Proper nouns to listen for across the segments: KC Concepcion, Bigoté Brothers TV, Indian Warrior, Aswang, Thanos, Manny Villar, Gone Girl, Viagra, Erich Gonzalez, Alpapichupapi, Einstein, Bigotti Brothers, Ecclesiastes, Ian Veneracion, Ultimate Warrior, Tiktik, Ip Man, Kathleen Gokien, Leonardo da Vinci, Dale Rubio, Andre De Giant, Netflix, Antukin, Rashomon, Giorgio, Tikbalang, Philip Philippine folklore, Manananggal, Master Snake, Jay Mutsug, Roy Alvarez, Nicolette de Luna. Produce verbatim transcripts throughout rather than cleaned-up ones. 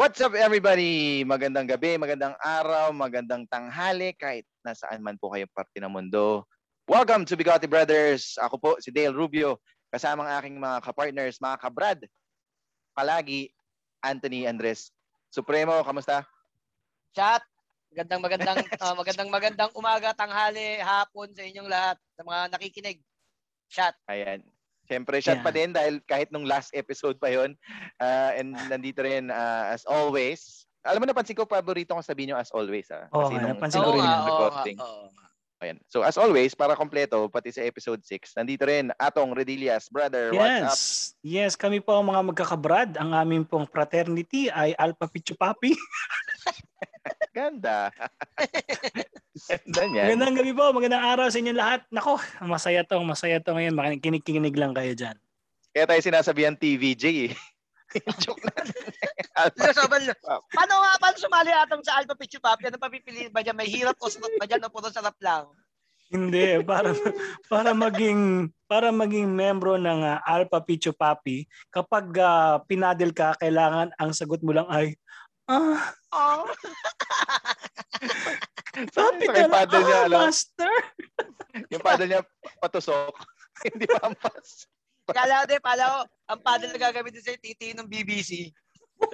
What's up everybody? Magandang gabi, magandang araw, magandang tanghali kahit nasaan man po kayong parte ng mundo. Welcome to Bigotti Brothers. Ako po si Dale Rubio, kasama ang aking mga kapartners, mga kabrad. Palagi Anthony Andres. Supremo, kamusta? Chat, magandang magandang uh, magandang magandang umaga, tanghali, hapon sa inyong lahat, sa mga nakikinig. Chat. Ayan. Siyempre, shout yeah. pa din dahil kahit nung last episode pa yun. Uh, and nandito rin, uh, as always. Alam mo, napansin ko, paborito kong sabihin nyo as always. Ah. Kasi oh, nung, napansin ko rin. Recording. Oh, oh, oh. Ayan. So, as always, para kompleto, pati sa episode six, nandito rin, Atong Redilias. Brother, yes. What's up? Yes, kami po ang mga magkakabrad. Ang aming pong fraternity ay Alpapichupapi. Ganda. Ganda niyan. Magandang gabi po. Magandang araw sa inyo lahat. Nako, masaya to. Masaya to ngayon. Makikinig-kinig lang kayo dyan. Kaya tayo sinasabihan T V J eh. Joke na. Paano nga? Paano sumali atong sa Alpapichupapi? Anong papipiliin ba dyan? May hirap o sunod ba dyan? O puro sarap lang? Hindi. Para, para maging para maging membro ng uh, Alpapichupapi, kapag uh, pinadel ka, kailangan ang sagot mo lang ay Ah, oh. Sabi ka lang, ah, master. Yung paddle niya patusok. Hindi pa ampas. Kala ko, pala ko, ang paddle na gagamitin sa titi ng B B C.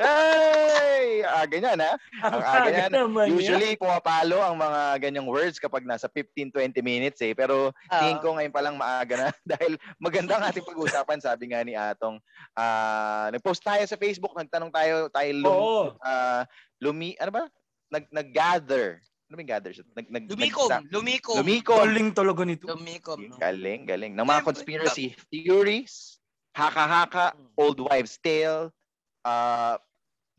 Hey! Ah, ganyan ha? Ang aga niyan. Usually, pumapalo ang mga ganyang words kapag nasa fifteen to twenty minutes eh. Pero tingin ko ngayon palang maaga na dahil magandang ating pag-usapan. Sabi nga ni Atong, uh, nag-post tayo sa Facebook, nagtanong tayo, tayo lum, uh, lumi, ano ba? Nag, nag-gather. Ano may gather? Nag, nag, lumikom, nag, lumikom. Lumikom. Galing talaga nito. Lumikom. No? Galing, galing. Ng mga conspiracy theories, haka-haka, old wives' tale, Uh,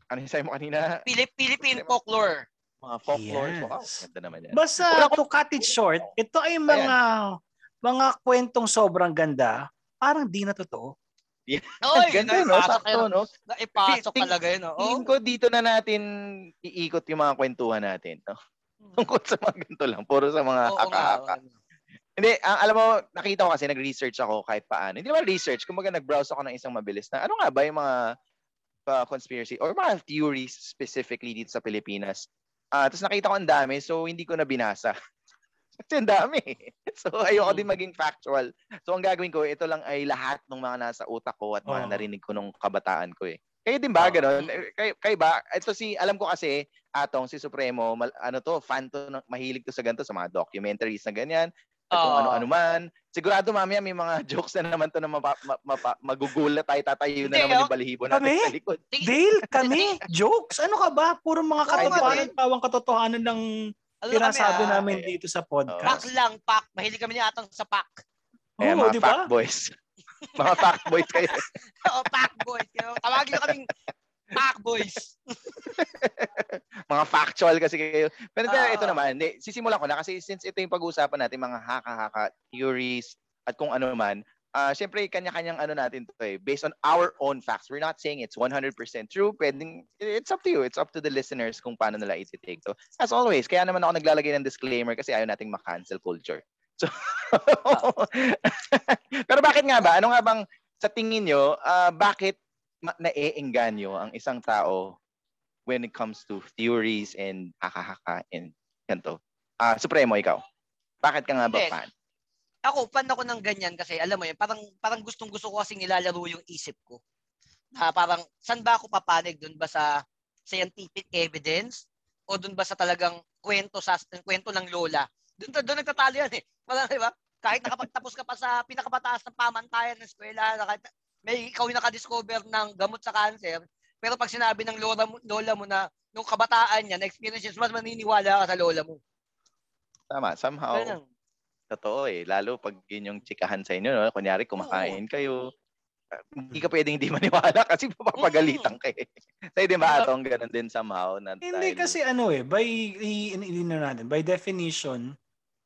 ano yung sayo mo kanina? Philip Philippine folklore. Mga folklore. Yes. Wow, ganda naman yan. Basta to cut it short, ito ay mga ayan. Mga kwentong sobrang ganda. Parang di na totoo. Yeah. Oy, ganda, no? Sakto, no? Naipasok talaga yun, no? Tingin ko dito na natin iikot yung mga kwentuhan natin, no? Tungkol sa mga ganito lang. Puro sa mga haka-haka. Hindi, ang, alam mo, nakita ko kasi nag-research ako kahit paano. Hindi naman research. Kumbaga nag-browse ako ng isang mabilis na ano nga ba yung mga Uh, conspiracy or mga theories specifically dito sa Pilipinas. Uh, Tapos nakita ko ang dami so hindi ko na binasa. Kasi ang dami. So ayoko din maging factual. So ang gagawin ko, ito lang ay lahat ng mga nasa utak ko at mga oh. narinig ko nung kabataan ko eh. Kayo din ba oh. gano'n? Kay, kayo ba? Ito si, alam ko kasi, Atong, si Supremo, mal, ano to, fan to, ng, mahilig to sa ganito, sa mga documentaries na ganyan. At kung ano-ano man. Sigurado mamaya may mga jokes na naman to na mapa, mapa, magugulat tayo, tatayo na naman yung balihibo natin kami? Sa likod. Dale, kami? Jokes? Ano ka ba? Puro mga katotohanan, pawang katotohanan ng pinasabi namin dito sa podcast. Pack lang, pack. Mahilig kami niya atang sa pack. Eh, oh, mga diba? Pack boys. Mga pack boys kayo. Oo, pack boys. Tawagin nyo kaming pack boys. Mga factual kasi kayo. Pero uh, ito naman, sisimulan ko na kasi since ito yung pag-uusapan natin, mga haka-haka, theories, at kung ano man, uh, syempre kanya-kanyang ano natin to eh, based on our own facts. We're not saying it's one hundred percent true. Pwedeng, it's up to you. It's up to the listeners kung paano nila iti-take. So, as always, kaya naman ako naglalagay ng disclaimer kasi ayaw nating makancel culture. So, pero bakit nga ba? Ano nga bang sa tingin nyo, uh, bakit naeengganyo ang isang tao when it comes to theories and haka-haka and ganito. Uh, Supremo, ikaw. Bakit ka nga ba fan? Ako, fan ako ng ganyan kasi alam mo yun, parang, parang gustong-gusto ko kasing nilalaro yung isip ko. Na parang, saan ba ako papanig? Doon ba sa scientific evidence? O doon ba sa talagang kwento, sa, kwento ng lola? Doon, doon nagtatalo yan eh. Parang, diba? Kahit nakapagtapos ka pa sa pinakapataas ng pamantayan ng eskwela, kahit may ikaw yung nakadiscover ng gamot sa cancer, pero pag sinabi ng lola mo, lola mo na nung kabataan niya, na-experiences, mas maniniwala ka sa lola mo. Tama. Somehow, ganun. Totoo eh. Lalo pag yun yung tsikahan sa inyo, no? Kunyari kumakain oo. Kayo, uh, hindi ka pwedeng hindi maniwala kasi papagalitan kayo. Sa'yo din ba atong ganun din somehow? Na hindi kasi ano eh, by, by definition,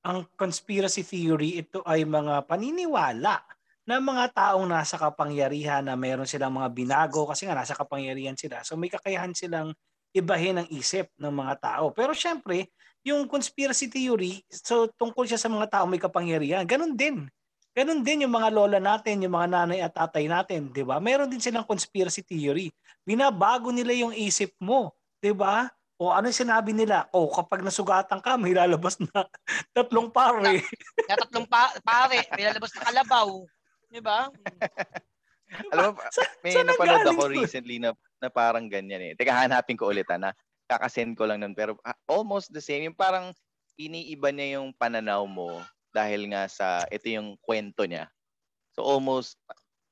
ang conspiracy theory, ito ay mga paniniwala na mga taong nasa kapangyarihan na meron silang mga binago kasi nga nasa kapangyarihan sila. So may kakayahan silang ibahin ang isip ng mga tao. Pero syempre, yung conspiracy theory, so tungkol siya sa mga tao may kapangyarihan, ganun din. Ganun din yung mga lola natin, yung mga nanay at tatay natin, 'di ba? Meron din silang conspiracy theory. Binabago nila yung isip mo, 'di ba? O ano sinabi nila? O kapag nasugatan ka, may lalabas na tatlong pare. Na, na tatlong pa, pare, may lalabas na kalabaw, 'di ba? Diba? Alam mo, may sa, napanood ako recently na, na parang ganyan eh. Teka, hanapin ko ulit na. Kakasend ko lang nun, pero uh, almost the same. Yung parang iniiba niya yung pananaw mo. Dahil nga sa, ito yung kwento niya. So almost,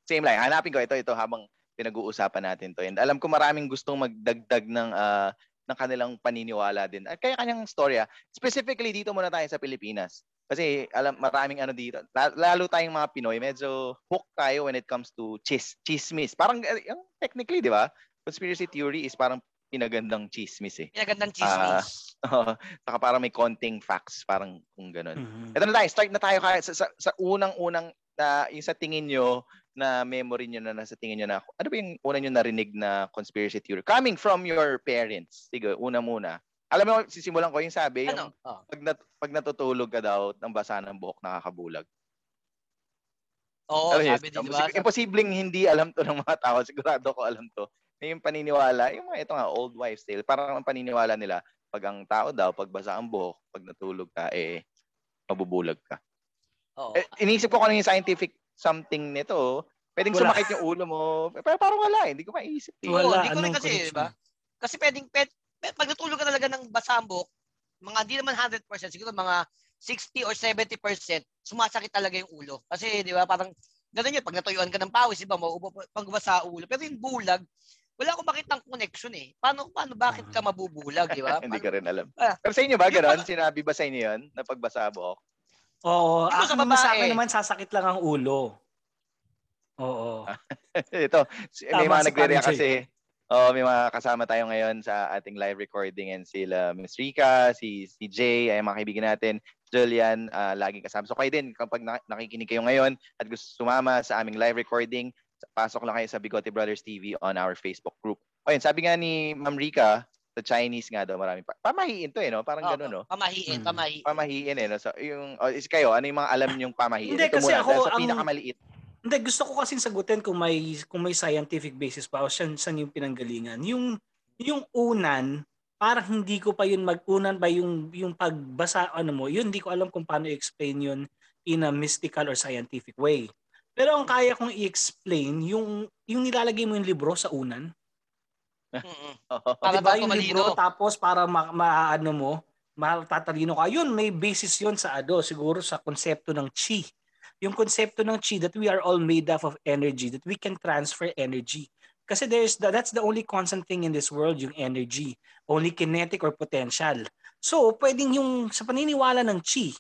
same lang. Hanapin ko ito, ito habang pinag-uusapan natin to. And alam ko maraming gustong magdagdag ng, uh, ng kanilang paniniwala din. At kaya kanyang storya. Specifically, dito muna tayo sa Pilipinas. Kasi alam, maraming ano dito. Lalo tayong mga Pinoy, medyo hook tayo when it comes to chis chismis. Parang, yung technically, di ba? Conspiracy theory is parang pinagandang chismis eh. Pinagandang chismis. Uh, oh, saka parang may konting facts, parang kung ganun. Mm-hmm. Ito na tayo, start na tayo kahit sa, sa, sa unang-unang, na, yung sa tingin nyo, na memory nyo na nasa tingin nyo na, ano ba yung una nyo narinig na conspiracy theory? Coming from your parents. Sige, una muna. Alam mo, sisimulan ko yung sabi, ano? Yung oh. pag, nat, pag natutulog ka daw, nang basa ng buhok, nakakabulag. Oo, alam sabi din, diba? Imposibleng hindi alam to ng mga tao. Sigurado ko alam to. Yung paniniwala, yung mga ito nga, old wives tale, parang ang paniniwala nila, pag ang tao daw, pag basa ang buhok, pag natulog ka, eh, mabubulag ka. Oo. Eh, inisip ko kung ano yung scientific something nito. Pwedeng wala. Sumakit yung ulo mo. Pero parang wala, hindi ko maisip. Eh. Wala. Hindi ko rin kasi, di ba? Kasi pwedeng, pwede, pag natulog ka talaga ng basa ang buhok, mga di naman one hundred percent, siguro mga sixty or seventy percent, sumasakit talaga yung ulo. Kasi, di ba, parang, ganun yun, pag natuyuan ka ng pawis, di ba, mauubo, pag basa ulo. Pero yung bulag, wala akong makitang connection eh. Paano, paano bakit ka mabubulag, di ba? Paano, hindi ka rin alam. Ah, pero sa inyo ba, gano'n? Sinabi ba sa inyo yun? Napag-basa buhok? Oo. Ako naman sa akin naman, sasakit lang ang ulo. Oo. Ito, may tama mga nagre-react kasi. Oh, may mga kasama tayo ngayon sa ating live recording and sila Miss Rica, si, si Jay, ay mga kaibigan natin, Julian, uh, laging kasama. So kayo din, kapag nakikinig kayo ngayon at gusto sumama sa aming live recording, pasok lang kayo sa Bigoté Brothers T V on our Facebook group. O yun, sabi nga ni Ma'am Rica, sa Chinese nga daw marami pa. Pamahiin to eh, no? Parang oh, gano'n, no? Pamahiin, pamahiin. Pamahiin eh, no? So, yung, oh, is kayo, ano yung mga alam niyong pamahiin? Hindi, ito kasi muna, ako, sa pinakamaliit. Hindi, gusto ko kasing sagutin kung may, kung may scientific basis pa o saan, saan yung pinanggalingan. Yung, yung unan, parang hindi ko pa yun mag-unan ba yung, yung pagbasa, ano mo, yun, hindi ko alam kung paano i-explain yun in a mystical or scientific way. Pero ang kaya kong i-explain, yung yung nilalagay mo yung libro sa unan. Mm-hmm. Para diba, yung libro, tapos para ma-ano ma, mo, matatalino ka. Yun, may basis yun sa ano, siguro sa konsepto ng chi. Yung konsepto ng chi that we are all made up of energy, that we can transfer energy. Kasi there's the, that's the only constant thing in this world, yung energy. Only kinetic or potential. So, pwedeng yung sa paniniwala ng chi,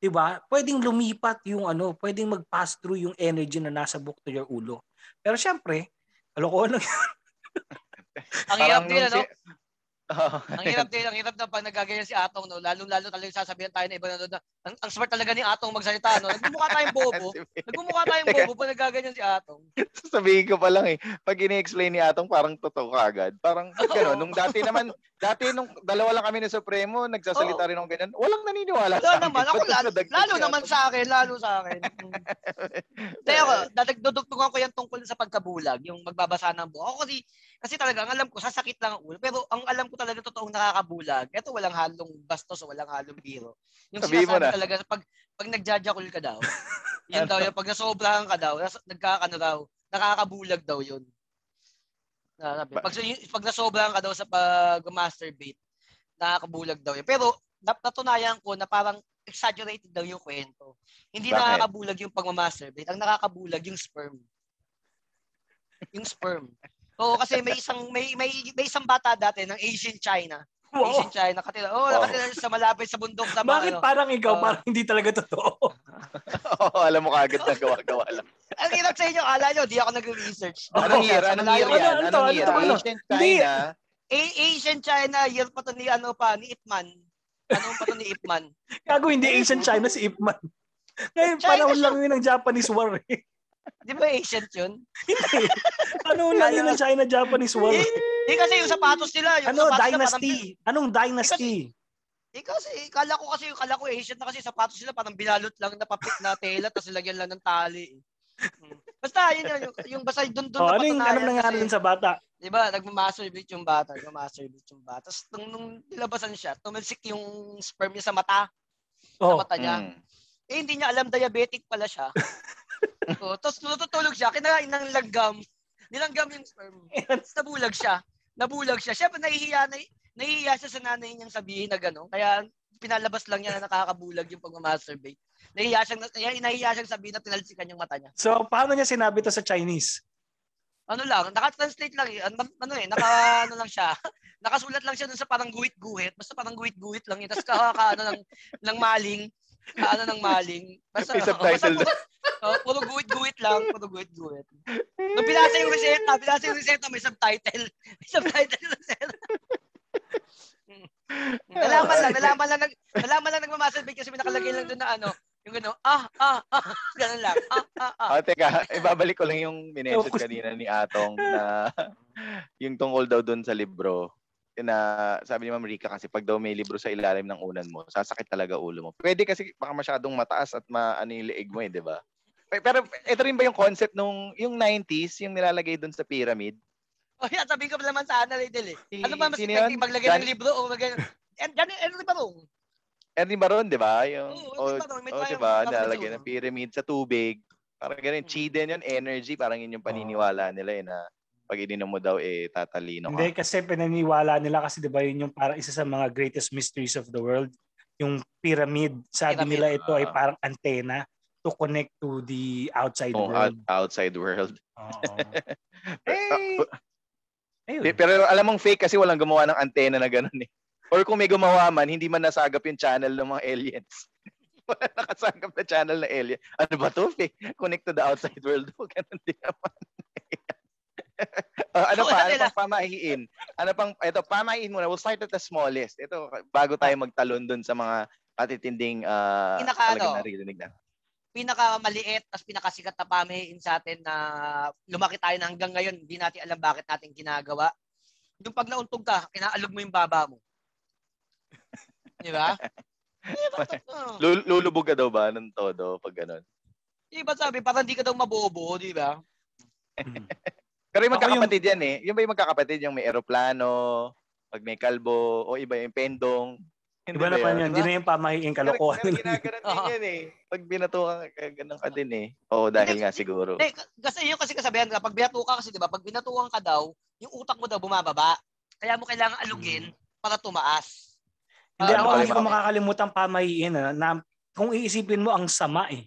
diba? Pwedeng lumipat yung ano, pwedeng mag-pass through yung energy na nasa book to your ulo. Pero syempre, kalokohan lang yun. Ang hirap din, ano? Si... Oh. Ang hirap din, ang hirap na pag nagagayan si Atong, no? Lalo-lalo talagang sasabihan tayo na iba na doon. Ang, ang smart talaga ni Atong magsalita, no? Nagmumukha tayong bobo. Nagmumukha tayong bobo pag nagagayan si Atong. Sasabihin ko pa lang eh, pag ini-explain ni Atong, parang totoo ka agad. Parang gano'n, nung dati naman, dati nung dalawa lang kami ni Supremo, nagsasalita oh. rin ng ganyan. Walang naniniwala sa akin. Naman, ako, lalo, lalo naman sa akin, lalo sa akin. Kaya ako, dadagdudugtungan ko yan tungkol sa pagkabulag, yung magbabasa ng buo. Ako kasi, kasi talaga, ang alam ko, sasakit lang ang ulo. Pero ang alam ko talaga, totoong nakakabulag, eto walang halong bastos o walang halong biro. Yung sinasabi talaga, pag, pag nagjajakul ka daw, yun daw yun, pag nasobrahan ka daw, nas, nagkakano daw, nakakabulag daw yun. Pag, pag nasobrahan ka daw sa pag-masturbate, nakakabulag daw yun. Pero natunayan ko na parang exaggerated daw yung kwento. Hindi Bakit? nakakabulag yung pag-masturbate. Ang nakakabulag yung sperm. Yung sperm. Oo, kasi may isang may, may may isang bata dati ng Asian China. Wow. Asian China, nakatira. Oh, wow. Nakatira sa malapit sa bundok sa mga, Bakit ano, parang ikaw uh, parang hindi talaga totoo? Oo, alam mo kaagad na gawa-gawa lang. Ang hirap sa inyo, akala nyo, di ako nag-research. Oh, anong year? Anong year yan? Ano, anong year? Ano, ano, Asian China. A- Asian China, year pa to ni, ano pa, ni Ip Man. Anong pa to ni Ip Man? Gago, hindi Asian China si Ip Man. Ngayon, panahon lang yun ng Japanese War eh. Di ba ancient yun? Hindi. Ano lang yun ang China-Japanese War? Hindi kasi yung sapatos nila. Yung ano, sapatos dynasty? Parang... Anong dynasty? Eh kasi, kala ko kasi, kala ko Asian na kasi sapatos sila, parang binalot lang na papit na tela tapos lagyan lang ng tali. Hmm. Basta, yun yun, yung, yung basta dun dun oh, na patunayan. Ano yung nangyari dun sa bata? Diba, nagmamasturbate yung bata, nagmamasturbate yung bata. Tapos nung, nung nilabasan siya, tumalsik yung sperm niya sa mata. Oh, sa mata niya. Mm. Eh, hindi niya alam, diabetic pala siya. So, tapos natutulog siya, kinakain ng langgam. Nilanggam yung sperm. Tapos nabulag siya. Nabulag siya. Siyempre, nahihiya na Nahihiya siya sa nanay niyang sabihin na gano'n. Kaya pinalabas lang niya na nakakabulag yung pagmamasturbate. Nahihiya siyang, nahihiya siyang sabihin na tinalsikan yung mata niya. So, paano niya sinabi to sa Chinese? Ano lang, naka-translate lang. Ano, ano eh, naka, ano lang siya. Nakasulat lang siya dun sa parang guhit-guhit. Basta parang guhit-guhit lang yun. Tapos kakaano ng, ng maling. Kaano ng maling. Basta, oh, basta puro, oh, puro guhit-guhit lang. Puro guhit-guhit. Nung pinasa yung reseta, pinasa yung reseta, may subtitle. May subtitle yung reseta. Nalaman lang, nalaman lang, nalaman lang nagmamasturbate kasi may nakalagay lang doon na ano, yung gano'n, ah, ah, ah, gano'n lang, ah, ah, ah. Oh, teka, ibabalik ko lang yung minention kanina ni Atong na yung tungkol daw doon sa libro, na sabi ni Ma'am Rica kasi pag daw may libro sa ilalim ng unan mo, sasakit talaga ulo mo. Pwede kasi baka masyadong mataas at maano yung leeg mo eh, di ba? Pero ito rin ba yung concept nung, yung nineties, yung nilalagay doon sa pyramid? O oh, yan, sabihin ko naman sa Ana Riddle eh. Ano ba mas effective maglagay ng Gan- libro o maglagay ng... Ernie Barong. Ernie Barong, di ba? Yung... Oo, oh, oh, diba? Nalagay ng pyramid sa tubig. Parang ganun. Chi din yun, energy. Parang yun yung paniniwala nila eh na pag ininom mo daw eh tatalino ka. Hindi, kasi pinaniwala nila kasi di ba yun yung parang isa sa mga greatest mysteries of the world. Yung pyramid. Sabi pyramid. Nila ito ay parang antena to connect to the outside oh, world. Outside world. Oh. Hey! Ayun. Pero alam mong fake kasi walang gumawa ng antena na gano'n eh. Or kung may gumawa man, hindi man nasagap yung channel ng mga aliens. Wala nakasagap na channel ng alien. Ano ba to? Fake? Connect to the outside world. Ganun din naman. uh, ano pa? Ano pang pamahiin? Ano pang, ito, pamahiin muna. We'll start at the smallest. Ito, bago tayo magtalon dun sa mga katitinding uh, talagang narinig na. Pinakamaliit at pinakasikat na pamahiin sa atin na lumaki tayo na hanggang ngayon, hindi natin alam bakit natin ginagawa. Yung pag nauntog ka, kinaalog mo yung baba mo. Di ba? Lulubog ka daw ba ng todo pag gano'n? Di ba sabi, parang hindi ka daw mabuo-buo, di ba? Pero yung magkakapatid yung... yan eh. Yung ba yung magkakapatid? Yung may aeroplano, pag may kalbo, o iba yung pendong. Iba na pa yun. Hindi na yung pamahiin kalokohan. Pero ginaganon din yan eh. Pag binato ka, ganun ka din eh. Oo, dahil nga siguro. Kasi yun kasi kasabihan ka, pag binato ka kasi, di ba? Pag binatuhan ka daw, yung utak mo daw bumababa. Kaya mo kailangan alugin para tumaas. Hindi ako hindi ko makakalimutan pamahiin na kung iisipin mo ang sama eh.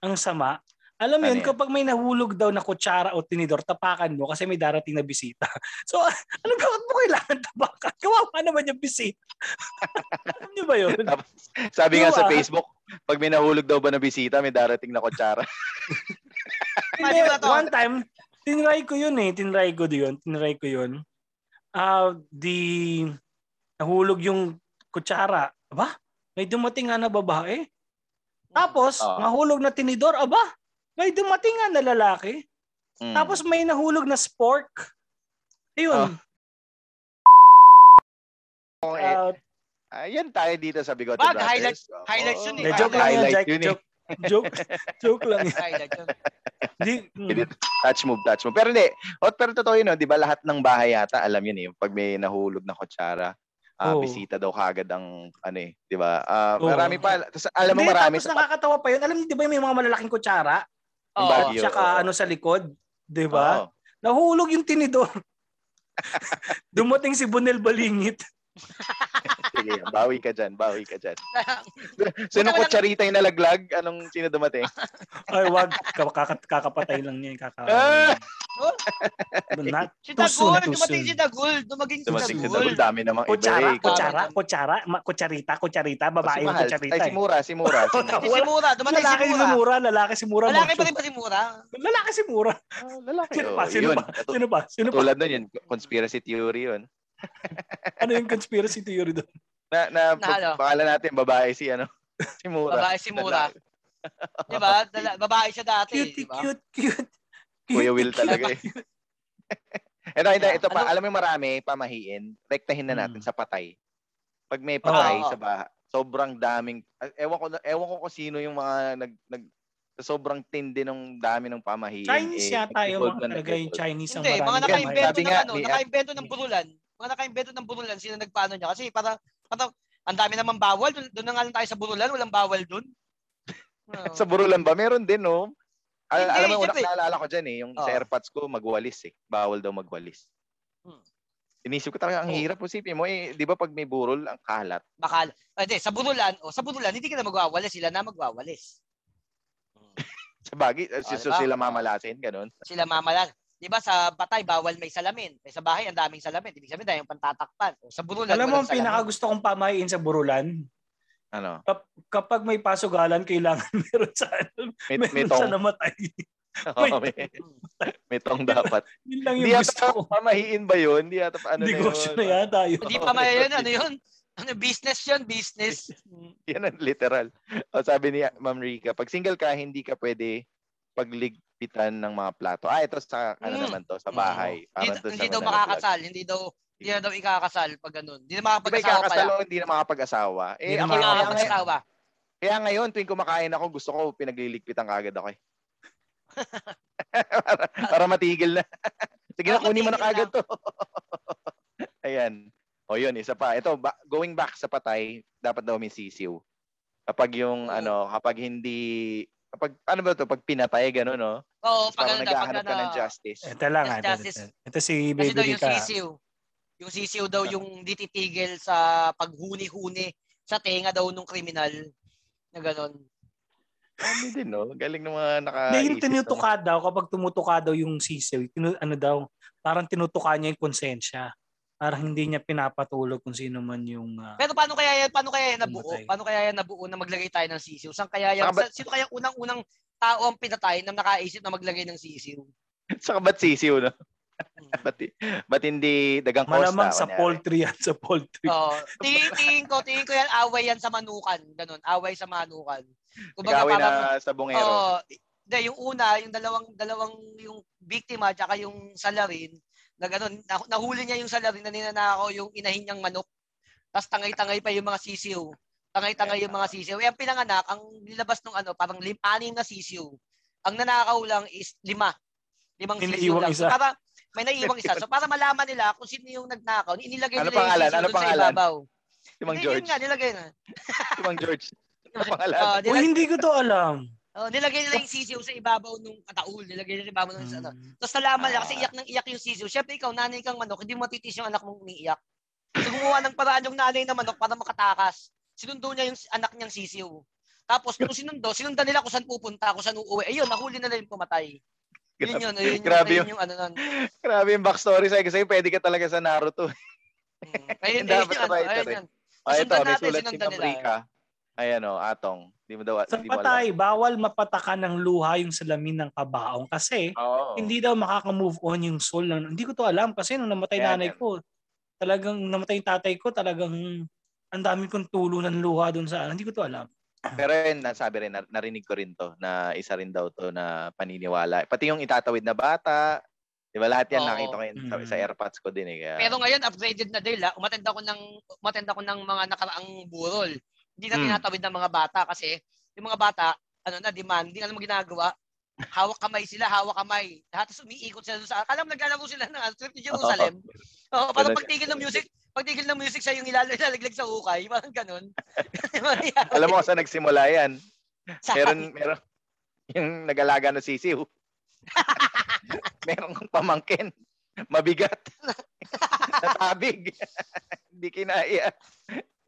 Ang sama. Alam mo yun, kapag may nahulog daw na kutsara o tinidor, tapakan mo kasi may darating na bisita. So, alam ka, bakit mo kailangan tapakan? Kawawa naman yung bisita. Alam niyo ba yun? Sabi diba? Nga sa Facebook, pag may nahulog daw ba na bisita, may darating na kutsara. Hindi, one time, tinry ko yun eh. Tinry ko yun. Tinry ko yun. Uh, di nahulog yung kutsara. Aba, may dumating nga na babae. Tapos, oh. nahulog na tinidor. Aba, may dumating nga na lalaki. Mm. Tapos may nahulog na spork. Ayun. Oh. Uh, Ayan tayo dito sa Bigoté Brothers. Highlight, oh. Highlights yun eh. De, joke lang yun, Jack. Joke, joke, joke lang yun. mm. Touch move, touch move. Pero hindi. Pero totoo yun, no? Di ba lahat ng bahay yata, alam yun eh. Pag may nahulog na kutsara, uh, oh. bisita daw kagad ang ano eh. Di ba? Uh, oh. Marami pa. Tapos, alam mo marami. Tapos sa... nakakatawa pa yun. Alam niyo, di ba may mga malalaking kutsara? Oh, at saka oh. ano sa likod, 'di ba? Oh. Nahulog yung tinidor. Dumating si Bunel Balingit. Sige, bawi ka diyan, bawi ka diyan. Sino ko charita yung nalaglag? Anong sino dumating? Ay, wag kakapatay lang niya yung kakakain. Bunat. Si Dagul, dumating si Dagul, dumaging si Dagul. Dumating si Dagul, dami namang iba. Kutsara, kutsara, kutsara, kutsarita, kutsarita, babae yung kutsarita. Ay, si Mura, si Mura. Si Mura, dumating si Mura. Lalaki si Mura, lalaki pa rin pa si Mura. Lalaki si Mura. Lalaki. Sino ba? Sino ba? Sino ba? Tulad nun yun, conspiracy theory yun. Ano yung conspiracy theory doon? Na, na, na ano? Pakala natin, babae si, ano? Si Mura. Babae si Mura. Diba? Dala, babae siya dati. Cute, diba? Cute, cute. Kuya Will talaga eh. Ito, ito, ito pa. Alam mo marami, pamahiin. Rektahin na natin hmm. sa patay. Pag may patay oh. sa baha, sobrang daming, ewan ko, ewan ko kung sino yung mga nag, nag sobrang tindi ng dami ng pamahiin. Chinese eh, yata yung mga talaga yung Chinese ang marami. Hindi, mga naka-invento ng ano, naka-invento ng burulan. Mga naka-invento ng burulan, sino nagpaano niya? Kasi para, para ang dami naman bawal. Doon na nga lang tayo sa burulan, walang bawal doon. Oh. Sa burulan ba? Meron din, no? Al hindi, alam mo, unang naalala ko dyan eh, yung oh. sa airpods ko, magwalis eh. Bawal daw magwalis. Hmm. Inisip ko talaga, ang oh. hirap usipin mo eh. Di ba pag may burol, ang kalat? Bakal. Hindi, sa burulan, oh, sa burulan, hindi ka na magwawalis. Sila na magwawalis. Sa bagay, oh, so, diba? Sila mamalasin, ganun. Sila mamalasin. Diba sa patay, bawal may salamin. May sa bahay, ang daming salamin. Ibig sabihin, dahil yung pantatakpan. O, sa burulan, alam mo, ang pinakagusto kong pamahiin sa burulan? Ano? Kap- kapag may pasugalan, kailangan meron sa, may, meron may tong. Sa namatay. Oo, may, may, may tong dapat. Yun lang yung di gusto ko. Pamahiin ba yun? Di ata, ano negosyo na, na yata yun. Hindi pamahiin yun. Ano yun? Ano, business yun, business. Yan ang literal. O, sabi ni Ma'am Rica, pag single ka, hindi ka pwede pagligpitan ng mga plato. Ah, ito sa, ano mm. naman to, sa bahay. Mm. Hindi, to, hindi sa daw makakasal. Hindi daw, hindi na daw ikakasal pag ganun. Hindi na makapag-asawa pala. O, hindi na makapag-asawa. Eh, hindi na makapag-asawa. Kaya ngayon, tuwing kumakain ako, gusto ko, pinagliligpitan ka agad ako eh. para, para matigil na. Sige na, kunin mo na kagad to. Ayan. O yun, isa pa. Ito, ba, going back sa patay, dapat daw may sisiw. Kapag yung, oh. ano, kapag hindi, kapag, ano ba ito, pag pinatay, gano'n, no? Oo, oh, pag ano, naghahanap ka ng justice. Ito lang, ito, ito. Ito si Baby Rica. Kasi daw yung sisiw. Yung sisiw daw yung dititigil sa paghuni-huni sa tenga daw nung kriminal na gano'n. Ano din, no? Galing ng mga nakaisip. Dahil tinutuka no? daw, kapag tumutuka daw yung sisiw, tinu- ano daw, parang tinutuka niya yung konsensya. Parang hindi niya pinapatulog kung sino man yung uh, pero paano kaya yan paano kaya yan nabuo paano kaya yan nabuo na maglagay tayo ng sisiw? Saan kaya yan? Saka, sino kaya unang-unang tao ang pinatay na nakaisip na maglagay ng sisiw? Saka ba't sisiw no? Hmm. ba't, ba't hindi dagang costa? Malamang sa poultry yan, sa poultry. Oo. Tingin, tingin ko, tingin ko yan away yan sa manukan, ganun. Away sa manukan. Kumbaga away na sa bungero. Oo. Hindi, yung una, yung dalawang dalawang yung biktima at saka yung salarin. Na ganun, nahuli niya yung salarin na ninanakaw yung inahin niyang manok. Tapos tangay-tangay pa yung mga sisiw. Tangay-tangay yung mga sisiw. Yung pinanganak, ang nilabas nung ano, parang lim- anim na sisiw. Ang nanakaw lang is lima. Limang sisiw lang. So, para may naiiwang isa. So para malaman nila kung sino yung nagnakaw, inilagay nila ano yung sisiw ano doon sa ibabaw. Si Mang George. Hindi, yun nga, nilagay na. Si Mang George. Ano pangalan? Oh, nilag- oh, hindi ko to alam. Oh, nilagay nila yung sisiw sa ibabaw nung kataul. Nilagay nila ibabaw nung ano. Tapos nalaman nila kasi iyak ng iyak yung sisiw. Siyempre ikaw, nanay kang manok, hindi mo matitis yung anak mong umiiyak. So gumawa ng paraan yung nanay na manok para makatakas. Sinundo niya yung anak niyang sisiw. Tapos nung sinundo, sinundan nila kung saan pupunta, kung saan uuwi. Ayun, nahuli nila yung pumatay. Yun yun, yun, yun, grabe yun, yun, yun, yung ano nun. Grabe yung backstory sa'yo kasi pwede ka talaga sa Naruto. Ayun, dapat try ito rin. Ayun, may sulat si Paprika. Ayan o, Atong. Di mo daw, sa hindi patay, mo bawal mapatakan ng luha yung salamin ng kabaong kasi oh. hindi daw makaka-move on yung soul. Hindi ko to alam kasi nung namatay yeah, nanay yeah. ko, talagang namatay yung tatay ko, talagang ang dami kong tulo ng luha doon sa hindi ko to alam. Pero yun, nasabi rin, narinig ko rin to na isa rin daw to na paniniwala. Pati yung itatawid na bata, di ba lahat yan oh. nakita ko yun mm. sa airpods ko din. Eh. Kaya... Pero ngayon, upgraded na dila. Umatend ako ng, umatend ako ng mga nakaraang burol. Hindi na tinatawid ng mga bata kasi yung mga bata, ano na, demanding, alam mo ginagawa, hawak kamay sila, hawak kamay. Lahat is umiikot sila doon sa, alam mo naglalaro sila ng Trip to Jerusalem. Oh, parang pagtigil ng music, pagtigil ng music sa yung ilalaglag sa hukay, parang ganun. Alam mo saan nagsimula yan? Meron, meron, yung nag-alaga ng sisiw. Meron kang pamangkin. Mabigat. Natabig. Hindi kinaya.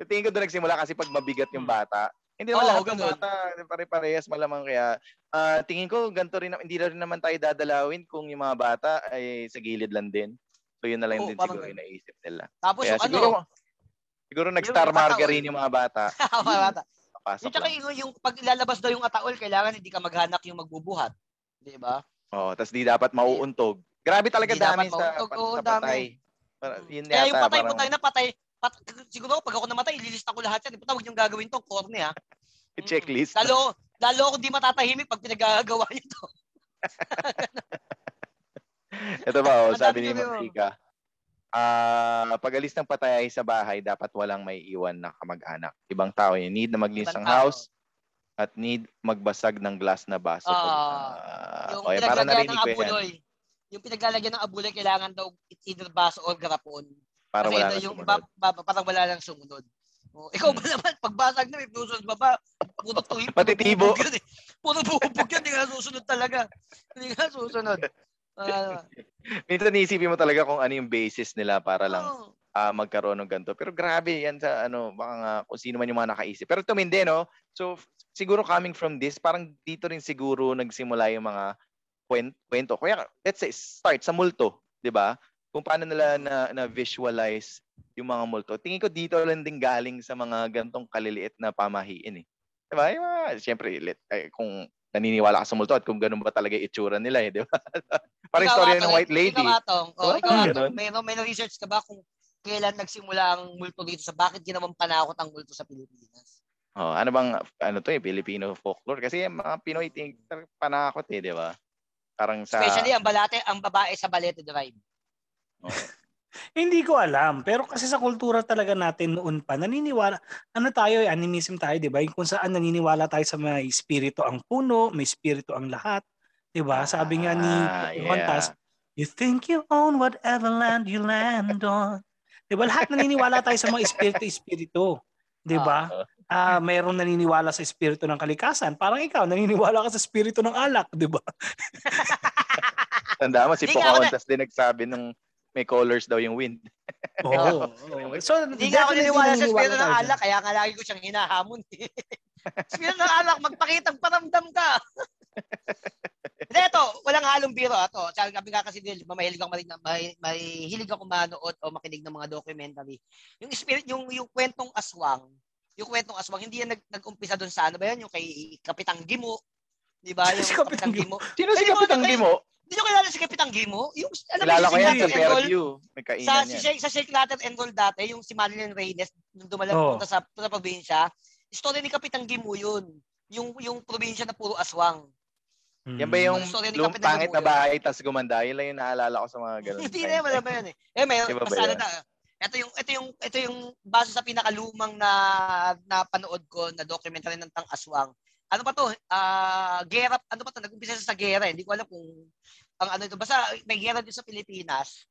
Tingin ko doon nagsimula kasi pag mabigat yung bata. Hindi naman oh, lahat ng bata, pare-parehas malamang kaya. Uh, tingin ko, ganito rin, hindi rin naman tayo dadalawin kung yung mga bata ay sa gilid lang din. So yun na lang oh, din siguro yung naisip nila. Tapos kaya, yung siguro, ano? Siguro nag-star margarine yung mga bata. yung mga bata. Yung, tsaka, yung pag ilalabas daw yung ataol, kailangan hindi ka maghanak yung magbubuhat. Di ba? Oo, oh, tapos di dapat mauuntog. Grabe talaga di dami sa, oh, sa patay. Para, yun kaya yata, yung patay mo tayo na patay, Pat, siguro pag ako namatay, ililista ko lahat yan. Ipata, huwag niyong gagawin to, corny ha. Checklist. Lalo, lalo ako di matatahimik pag pinagagawa niyo to. Ito ba, oh, sabi ni Ma'am Rica, Uh, pag-alis ng patay sa bahay, dapat walang may iwan na kamag-anak. Ibang tao yun. Need na maglinis ng house at need magbasag ng glass na baso. Uh, uh, yung okay, pinaglalagyan ng abuloy. Yung pinaglalagyan ng abuloy, kailangan daw it's either baso or garapon. Para kasi wala na yung ba, ba, parang wala lang sumunod. Oh, ikaw ba naman, pagbasag na may susunod ba ba? Puro tuhip. Pati tibo. Puro bubog yan. Hindi nga susunod talaga. Hindi nga susunod. Uh, Minsan iisipin mo talaga kung ano yung basis nila para lang oh. uh, magkaroon ng ganito. Pero grabe yan sa ano, baka nga kung sino man yung mga nakaisip. Pero tumindi, no? So siguro coming from this, parang dito rin siguro nagsimula yung mga kwento. Kaya let's say start sa multo, di ba? Kung paano nila na, na visualize yung mga multo. Tingin ko dito lang din galing sa mga gantong kaliliit na pamahiin eh. Di ba? Siyempre, let, eh, kung naniniwala ka sa multo at kung ganun ba talaga itsura nila eh, di ba? Parang ikaw story atong, ng White Lady. Ikaw atong, oh, ikaw atong. May, may research ka ba kung kailan nagsimula ang multo dito sa bakit ginawang panakot ang multo sa Pilipinas? Oh, ano bang, ano to eh, Filipino folklore? Kasi mga Pinoy ting panakot eh, di ba? Parang sa... Especially ang balate, ang babae sa balete drive. Oh. Hindi ko alam, pero kasi sa kultura talaga natin noon pa, naniniwala, ano tayo, animism tayo, di ba? Kung saan naniniwala tayo sa may espiritu ang puno, may espiritu ang lahat, di ba? Sabi nga ni Montas, ah, yeah. You think you own whatever land you land on. Di ba? Lahat naniniwala tayo sa mga espiritu-espiritu, di ba? Oh. Uh, mayroong naniniwala sa espiritu ng kalikasan. Parang ikaw, naniniwala ka sa espiritu ng alak, di ba? Tanda mo, si Pocahontas din nagsabi ng may colors daw yung wind. Oh. So, hindi nga ako niniwala sa espiritu ng alak, kaya nga lagi ko siyang hinahamon. Espiritu ng alak, magpakitang paramdam ka. Hindi, ito, walang halong biro. Ito, sabi nga kasi din, mahilig akong marinig, mahilig akong manood o makinig ng mga documentary. Yung spirit, yung, yung kwentong aswang, yung kwentong aswang, hindi yan nag, nag-umpisa doon sa ano ba yan? Yung kay Kapitang Gimo. Di ba? Yung si Kapitang Gimo. Sino si Kapitang Gimo? Hindi nyo kilala si Kapitang Gimo? Yung, ano, kilala ko yan sa Fairview. May kainan sa, yan. Si, sa Shake, Rattle and Roll dati, yung si Marilyn Reyes, nung dumalang oh. punta sa, sa probinsya, story ni Kapitang Gimo yun. Yung, yung probinsya na puro aswang. Hmm. Yan ba yung pangit na bahay tas gumanda? Yun lang yung naalala ko sa mga ganun. Hindi na yun, wala ba yun eh. Eh, may, diba mas ano na, ito yung, ito yung, ito yung baso sa pinakalumang na, na panood ko na documentary ng Tang Aswang. Ano pa to? Uh, gera, ano pa to? Nag-umpisa sa gera. Hindi ko alam kung ang ano ito. Basta may gera din sa Pilipinas.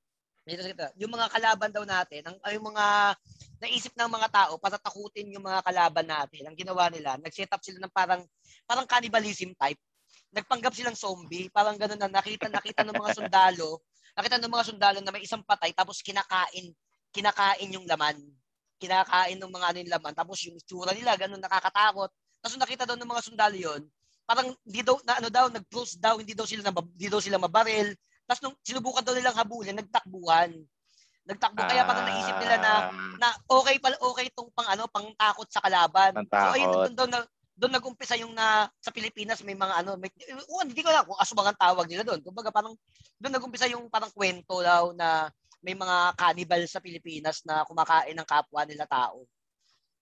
Yung mga kalaban daw natin, ang, yung mga naisip ng mga tao para takutin yung mga kalaban natin. Ang ginawa nila, nag-set up sila ng parang parang cannibalism type. Nagpanggap silang zombie. Parang gano'n na nakita, nakita ng mga sundalo. Nakita ng mga sundalo na may isang patay tapos kinakain. Kinakain yung laman. Kinakain ng mga ano yung laman. Tapos yung itsura nila, gano'n nakakatakot. Tapos nakita daw ng mga sundalo yon, parang hindi daw na ano daw nag-close daw, hindi daw sila na hindi daw sila mabaril. Tapos nung sinubukan daw nilang habulin, nagtakbuhan. Nagtakbo ah, kaya parang naisip nila na na okay pala okay itong pang ano, pang takot sa kalaban. So ayun doon daw doon nag-umpisa yung na sa Pilipinas may mga ano, may, oh, hindi ko alam kung aswang ang tawag nila doon. Kumbaga parang doon nag-umpisa yung parang kwento daw na may mga cannibal sa Pilipinas na kumakain ng kapwa nila tao.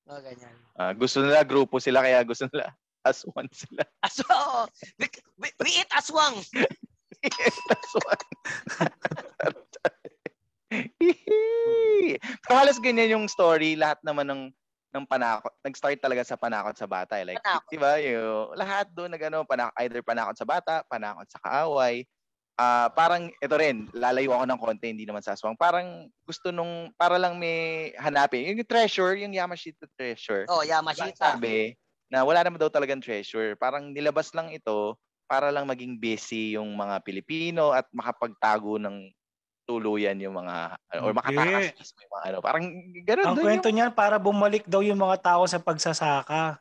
Oh, ganyan. Uh, gusto nila, grupo sila, kaya gusto nila, aswan sila. Aswang! We, we, we eat aswang! We eat aswang! Pero halos ganyan yung story, lahat naman ng, ng panakot, nag-start talaga sa panakot sa bata. Eh. Like, panakot. Diba, yung, lahat doon, nagano panak either panakot sa bata, panakot sa kaaway. Uh, parang, ito rin, lalayo ako ng konti, hindi naman sa aswang. Parang gusto nung, para lang may hanapin. Yung treasure, yung Yamashita treasure. Oh, Yamashita. Sabi na wala naman daw talagang treasure. Parang nilabas lang ito para lang maging busy yung mga Pilipino at makapagtago ng tuluyan yung mga, okay. Or makatakas mismo yung mga ano. Parang gano'n. Ang kwento yung... niyan, para bumalik daw yung mga tao sa pagsasaka.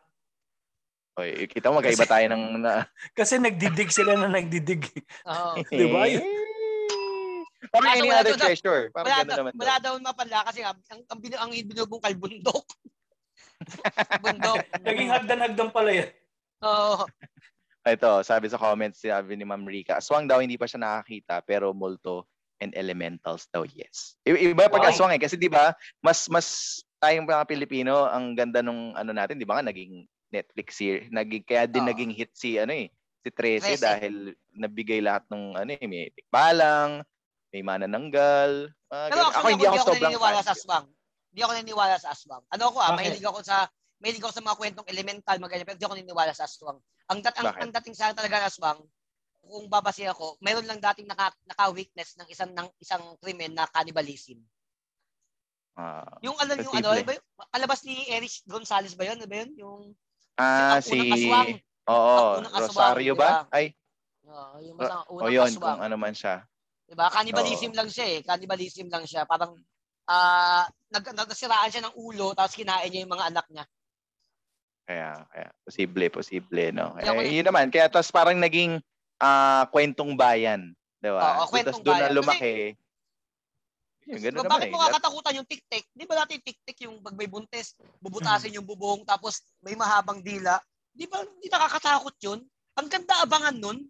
Oy, kita mo magkaiba tayo ng... Na... Kasi nagdidig sila na nagdidig. Oo. Oh. Diba? Parang any other treasure. Parang gano'n naman. Wala daw mapanla kasi ang, ang, ang binubong kalbundok. Bundok. Naging hagdan-hagdan pala yan. Oo. Oh. Ito, sabi sa comments, sabi ni Ma'am Rica, aswang daw hindi pa siya nakakita pero multo and elementals daw, yes. Iba pag aswang eh. Kasi diba, mas, mas tayong mga Pilipino, ang ganda nung ano natin, diba nga naging... Netflix series. Naging, kaya din oh. naging hit si ano eh, si Tracy dahil nabigay lahat ng ano eh, may tikbalang, may manananggal, Uh, Pero ako, hindi ako, ako naniniwala sa aswang. Hindi ako naniniwala sa aswang. Ano ako ah, okay. mahilig ako sa mahilig ako sa mga kwentong elemental, maganda. Pero hindi ako naniniwala sa aswang. Ang, dat, ang, ang dating sa akin talaga ng aswang, kung babasihan ako, mayroon lang dating naka, naka-witness ng isang ng isang krimen na cannibalism. Uh, yung alam yung ano, ba, palabas ni Erich Gonzalez ba yun? Ano ba yun? Yung ah, si aswang. Oo, Rosario ba? Ay. Oh, yung masang unang aswang. O yun, kung ano man siya. Diba? Cannibalism oh. lang siya eh. Cannibalism lang siya. Parang uh, nag- nasiraan siya ng ulo tapos kinain niya yung mga anak niya. Kaya, kaya. Posible, posible, no? Kaya, eh, yun naman. Kaya tapos parang naging uh, kwentong bayan. Diba? Oo, oh, kwentong tapos, bayan. Tapos doon na lumaki. Kasi, yun, ganun diba, naman eh. Bakit mo kakatakutan yung tik-tik? Di ba natin tik-tik yung pag may buntis, bubutasin yung bubong tapos may mahabang dila? Di ba, hindi nakakatakot yun? Ang ganda abangan nun.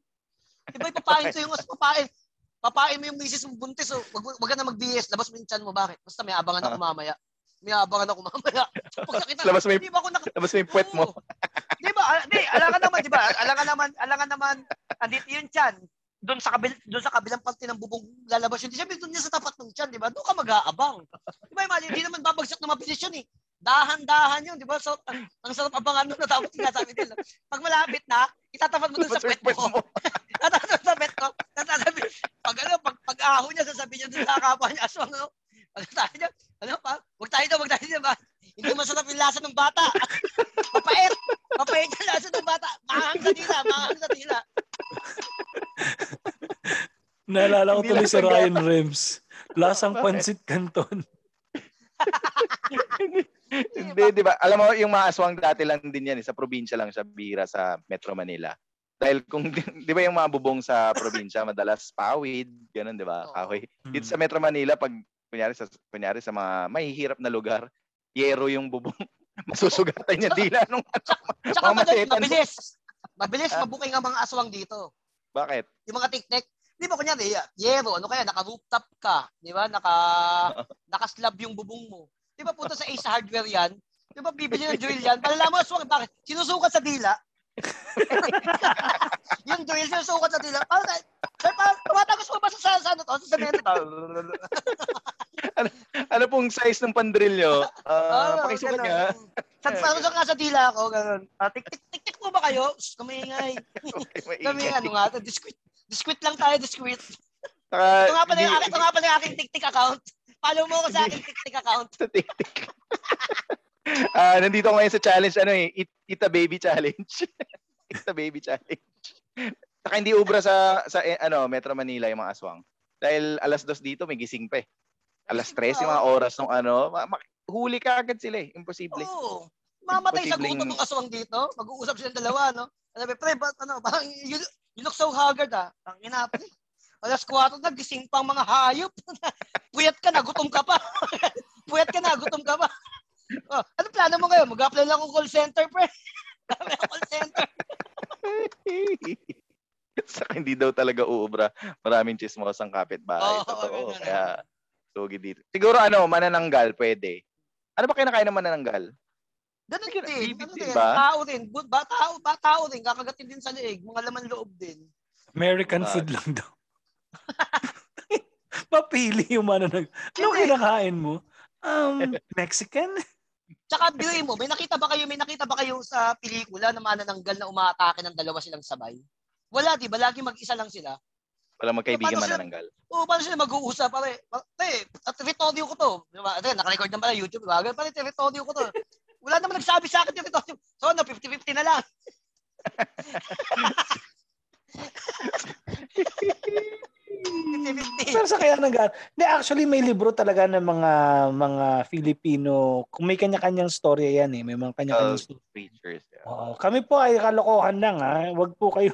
Di ba, ipapain ko yung papain. Papain mo yung misis mong buntis. So, wag, wag ka na mag-B S. Labas mo yung chan mo. Bakit? Basta may abangan ako mamaya. May abangan ako mamaya. Pagkakita, labas mo yung, nak- yung puwet mo. Di ba? Di, alangan naman, di ba? Alangan naman, alangan naman. Andito yung chan. Doon sa, kabil, doon sa kabilang parte ng bubong lalabas yun. Di siya, doon niya sa tapat ng chan, di ba? Doon ka mag-aabang. Di ba, mali, di naman babagsak na mabilis yun eh. Dahan-dahan yun, di ba? So, ang, ang sarap abangan nun na tapos sinasabi nila. Pag malapit na, itatapat mo dun sa pet ko. Itatapat sa pet ko. Itatapat pag ano, pag, pag aho niya, sasabihin niya dun sa kapwa niya. So, ano, pag sabi niya, ano pa? Huwag tayo na, huwag tayo na ba? Hindi masarap yung lasa ng bata. Mapait. Mapait yung lasa ng bata. Mahang sa tila, mahang sa tila. Naalala ko tuloy sa Ryan Rems. Lasang pansit kanton. Hindi, di ba? Alam mo, yung mga aswang dati lang din yan. Eh. Sa probinsya lang siya, bihira sa Metro Manila. Dahil kung, di ba yung mga bubong sa probinsya, madalas pawid, ganun, di ba? Kahoy. Dito sa Metro Manila, pag kunyari sa, kunyari sa mga mahihirap na lugar, yero yung bubong. Masusugatan niya dila nung mga masetan. Mabilis. Mabilis mabuking ang mga aswang dito. Bakit? Yung mga tiktik. Di ba kunyari, yero, ano kaya, naka-rooftop ka, di ba, naka, naka-slab yung bubong mo. Di ba punta sa Ace Hardware yan? Di ba bibili ng drill yan? Malalaman mo, aswang, bakit? Sinusukat sa dila. Yung drill, sinusukat sa dila. Parang, parang, tumatagos mo ba sa saan to? Sa cement? ano, ano pong size ng pandrill nyo? Uh, oh, pakisukat nga. Sinusukat nga sa dila ako, gano'n. Ah, tik-tik-tik mo ba kayo? Kamingay. Okay, kamingay. Ano nga, discreet. Discreet lang tayo, discreet. Uh, ito nga pala yung, yung aking tik-tik account. Follow mo ko sa aking tik-tik account. Sa tik-tik. uh, nandito ngayon sa challenge, ano eh, eat, eat a baby challenge. Eat a baby challenge. Saka hindi ubra sa, sa ano, Metro Manila yung mga aswang. Dahil alas dos dito, may gising pa eh. Alas tres, yung mga oras ng ano, huli ka agad sila eh. Imposible. Oo. Mamatay sa gutom ng aswang dito. Mag-uusap silang dalawa, no? Sabi, pre, ba, ano, parang you, you look so haggard, ah. Ang inapin. Alas kwatro na, gising pang mga hayop. Puyat ka na, gutom ka pa. Puyat ka na, gutom ka pa. Oh, ano plano mo ngayon? Mag-apply lang akong call center, pre. Dami ang call center. Saka hindi daw talaga uubra. Maraming chismos ang kapitbahay. Oh, totoo. Okay, kaya, sugi dito. Siguro, ano, manananggal, pwede. Ano ba kinakain ng manananggal? Ganun din, ano din, ba? Tao din, ba, tao, ba, tao din, kakagatin din sa leeg, mga laman loob din. American uh, food lang daw. Papili yung mananag. Ano kinakain mo? Um, Mexican? Tsaka bilhin mo, may nakita ba kayo, may nakita ba kayo sa pelikula na manananggal na umaatake ng dalawa silang sabay? Wala, di ba? Lagi mag-isa lang sila. Wala magkaibigan so, manananggal. Oo, oh, paano sila mag-uusap? Pare, pare, teritoryo ko to. Nakarecord na pala YouTube. Pare, teritoryo ko to. Wala naman nagsabi sa akin yung ito. So, no, fifty-fifty na lang. fifty-fifty. Pero sa kaya nag- actually, may libro talaga ng mga mga Filipino. Kung may kanya-kanyang story yan eh. May mga kanya-kanyang story. Features, yeah. Oo. Kami po ay kalokohan lang ha. Huwag po kayo.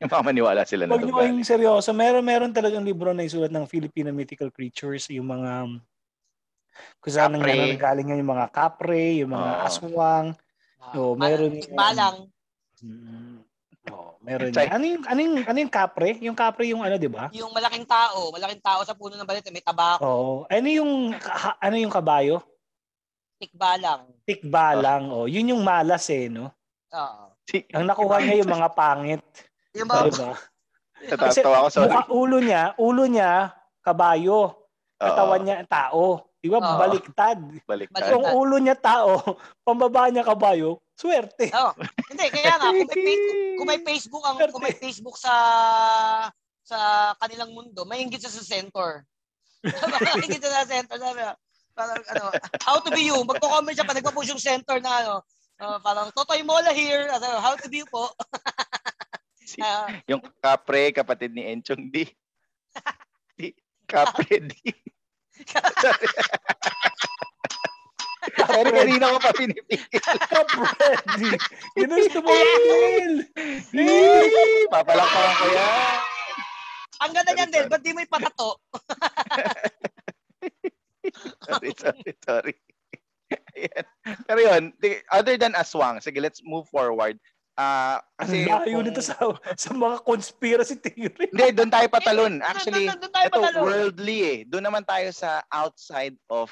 Mamaniwala sila na. Huwag nyo kayong seryoso. Meron, meron talagang libro na isulat ng Filipino mythical creatures. Yung mga... Kung saan nga nanggaling nga yung mga kapre, yung mga oh. aswang. So, meron yung... Balang. Mm, oh, meron yung... Ano yung, ano, yung, ano yung kapre? Yung kapre yung ano, di ba? Yung malaking tao. Malaking tao sa puno ng balit. May tabako. Oh. Ano yung ano yung kabayo? Tikbalang. Tikbalang. Oh. Oh. Yun yung malas eh, no? Oo. Oh. Ang nakuha niya yung mga pangit. Yung mga... Diba? Kasi ako, sorry. Mukha, ulo niya, ulo niya, kabayo. katawan niya tao. Di ba? Oh. Baliktad. Baliktad. Kung ulo niya tao, pambaba niya kabayo, swerte. Oh. Hindi, kaya nga, kung may, kung may Facebook ang kung may Facebook sa sa kanilang mundo, may inggit sa center. May inggit sa center. Parang ano, how to be you. Magko-comment siya pa, nagpo-push yung center na ano. Uh, parang, Totoy Mola here. How to be you po. Si, uh, yung kapre, kapatid ni Enchong D. Di, kapre D. Pero kanina ko pa pinipigil. Kapre D. Ginusto mo yan. Papalakpakan ko yan. Ang ganda niyan din. Ba't di mo ipatato? Sorry, sorry, sorry. Ayan. Pero yun, other than aswang, sige, let's move forward. Ah, uh, kasi ayun dito sa sa mga conspiracy theory. Hindi, doon tayo patalon. Actually, ito worldly eh. Doon naman tayo sa outside of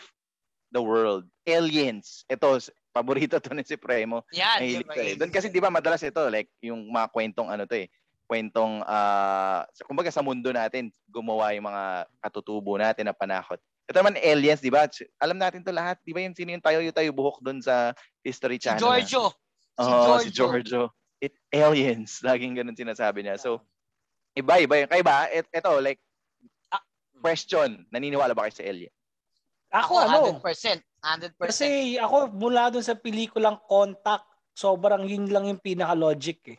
the world. Aliens. Ito, paborito to ni Supremo. Yan. Doon kasi di ba madalas ito like yung mga kwentong ano to eh. Kwentong uh, kumbaga sa mundo natin gumawa yung mga katutubo natin na panakot. Ito naman aliens, di ba? Alam natin to lahat. Di ba yung sino yung tayo yung tayo buhok doon sa History Channel? Si Giorgio. Na. Si, oh, Giorgio. si Giorgio. It, aliens. Laging ganun sinasabi niya. So, iba, iba. Kaya ba, ito, like, ah, question. Naniniwala ba kayo sa alien? Ako, ano? one hundred percent. one hundred percent. Kasi ako, mula doon sa pelikulang Contact, sobrang yun lang yung pinaka-logic eh.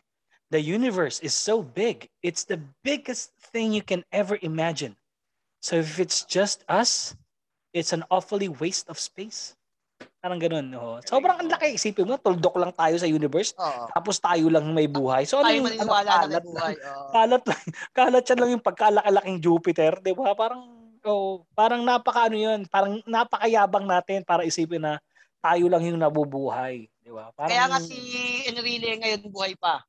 The universe is so big. It's the biggest thing you can ever imagine. So if it's just us, it's an awfully waste of space. Parang ganun. Oh. Sobrang ang laki. Isipin mo, tuldok lang tayo sa universe. Oh. Tapos tayo lang may buhay. So ano tayo yung ano, kalat, buhay. Oh. kalat lang. Kalat siya lang yung pagkalakalaking Jupiter. Di ba? Parang, oh, parang napaka ano yun. Parang napakayabang natin para isipin na tayo lang yung nabubuhay. Di ba? Parang... Kaya kasi Enrile ngayon buhay pa.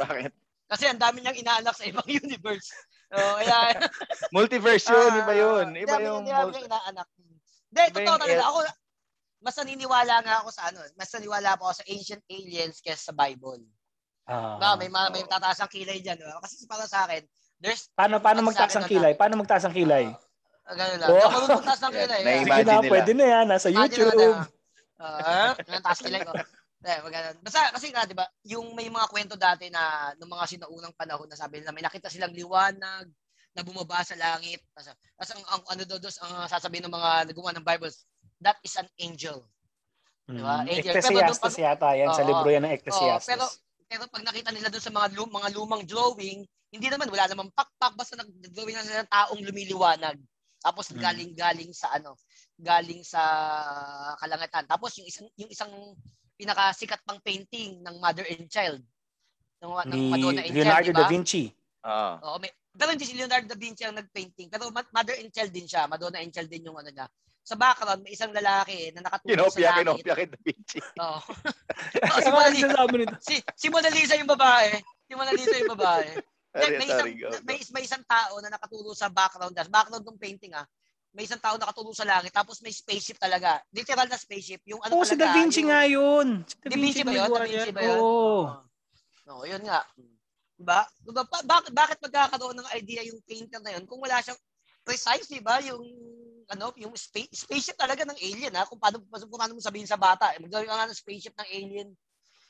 Bakit? Kasi ang dami niyang inaanak sa ibang universe. Oh, ayan. Multiverse yun, iba yun. Iba uh, yung... Hindi, yung... totoo talaga. Ako, mas naniniwala nga ako sa ano. Mas naniniwala ako sa ancient aliens kaysa sa Bible. Uh, ba, may, may tataas ang kilay dyan. No? Kasi para sa akin, there's... Paano, paano magtaas ang kilay? Paano magtaas ang kilay? Uh, ganun lang. Paano oh. magtaas ang kilay? Yeah, sige na, nila. Pwede na yan. Nasa YouTube. Ah, uh, taas kilay ko. Eh, basta kasi nga, di ba, yung may mga kwento dati na nung mga sinaunang panahon na sabi nila, may nakita silang liwanag na bumaba sa langit. Tapos ang, ang ano dodos, ang sasabihin ng mga nagawa ng Bibles, that is an angel. Di ba? Mm. Angel. Ecclesiastes pero, yata yan, uh, sa libro yan ng Ecclesiastes. Uh, pero, pero pag nakita nila doon sa mga, lum, mga lumang drawing, hindi naman, wala namang pakpak, basta nag-drawing na sila ng taong lumiliwanag. Tapos mm. galing-galing sa ano, galing sa kalangatan. Tapos yung isang, yung isang, pinakasikat pang painting ng Mother and Child. Ng, ng Madonna and Leonardo Child, diba? Da Vinci. Uh. Oo. May, pero hindi si Leonardo da Vinci ang nagpainting. Pero Mother and Child din siya. Madonna and Child din yung ano niya. Sa background, may isang lalaki na nakatulog sa langit. Kinopya kay Da Vinci. Oo. Oh, si, Mona Lisa, si, si Mona Lisa yung babae. Si Mona Lisa yung babae. Sorry, may, sorry, isang, go, may, may isang tao na nakatulog sa background. Background ng painting ah. May isang tao nakatulog sa langit tapos may spaceship talaga. Literal na spaceship. Yung ano oh, talaga. Oh, si Da Vinci yung... nga yun. Si Da Vinci, da Vinci ba yun? Da Vinci ba yun? Oh. No, yun nga. Diba? Diba ba, bak- bakit magkakaroon ng idea yung painter na yun kung wala siyang precise, diba? Yung ano, yung spa- spaceship talaga ng alien ha? Kung paano, kung paano mo sabihin sa bata. Eh, magdawin ka nga ng spaceship ng alien.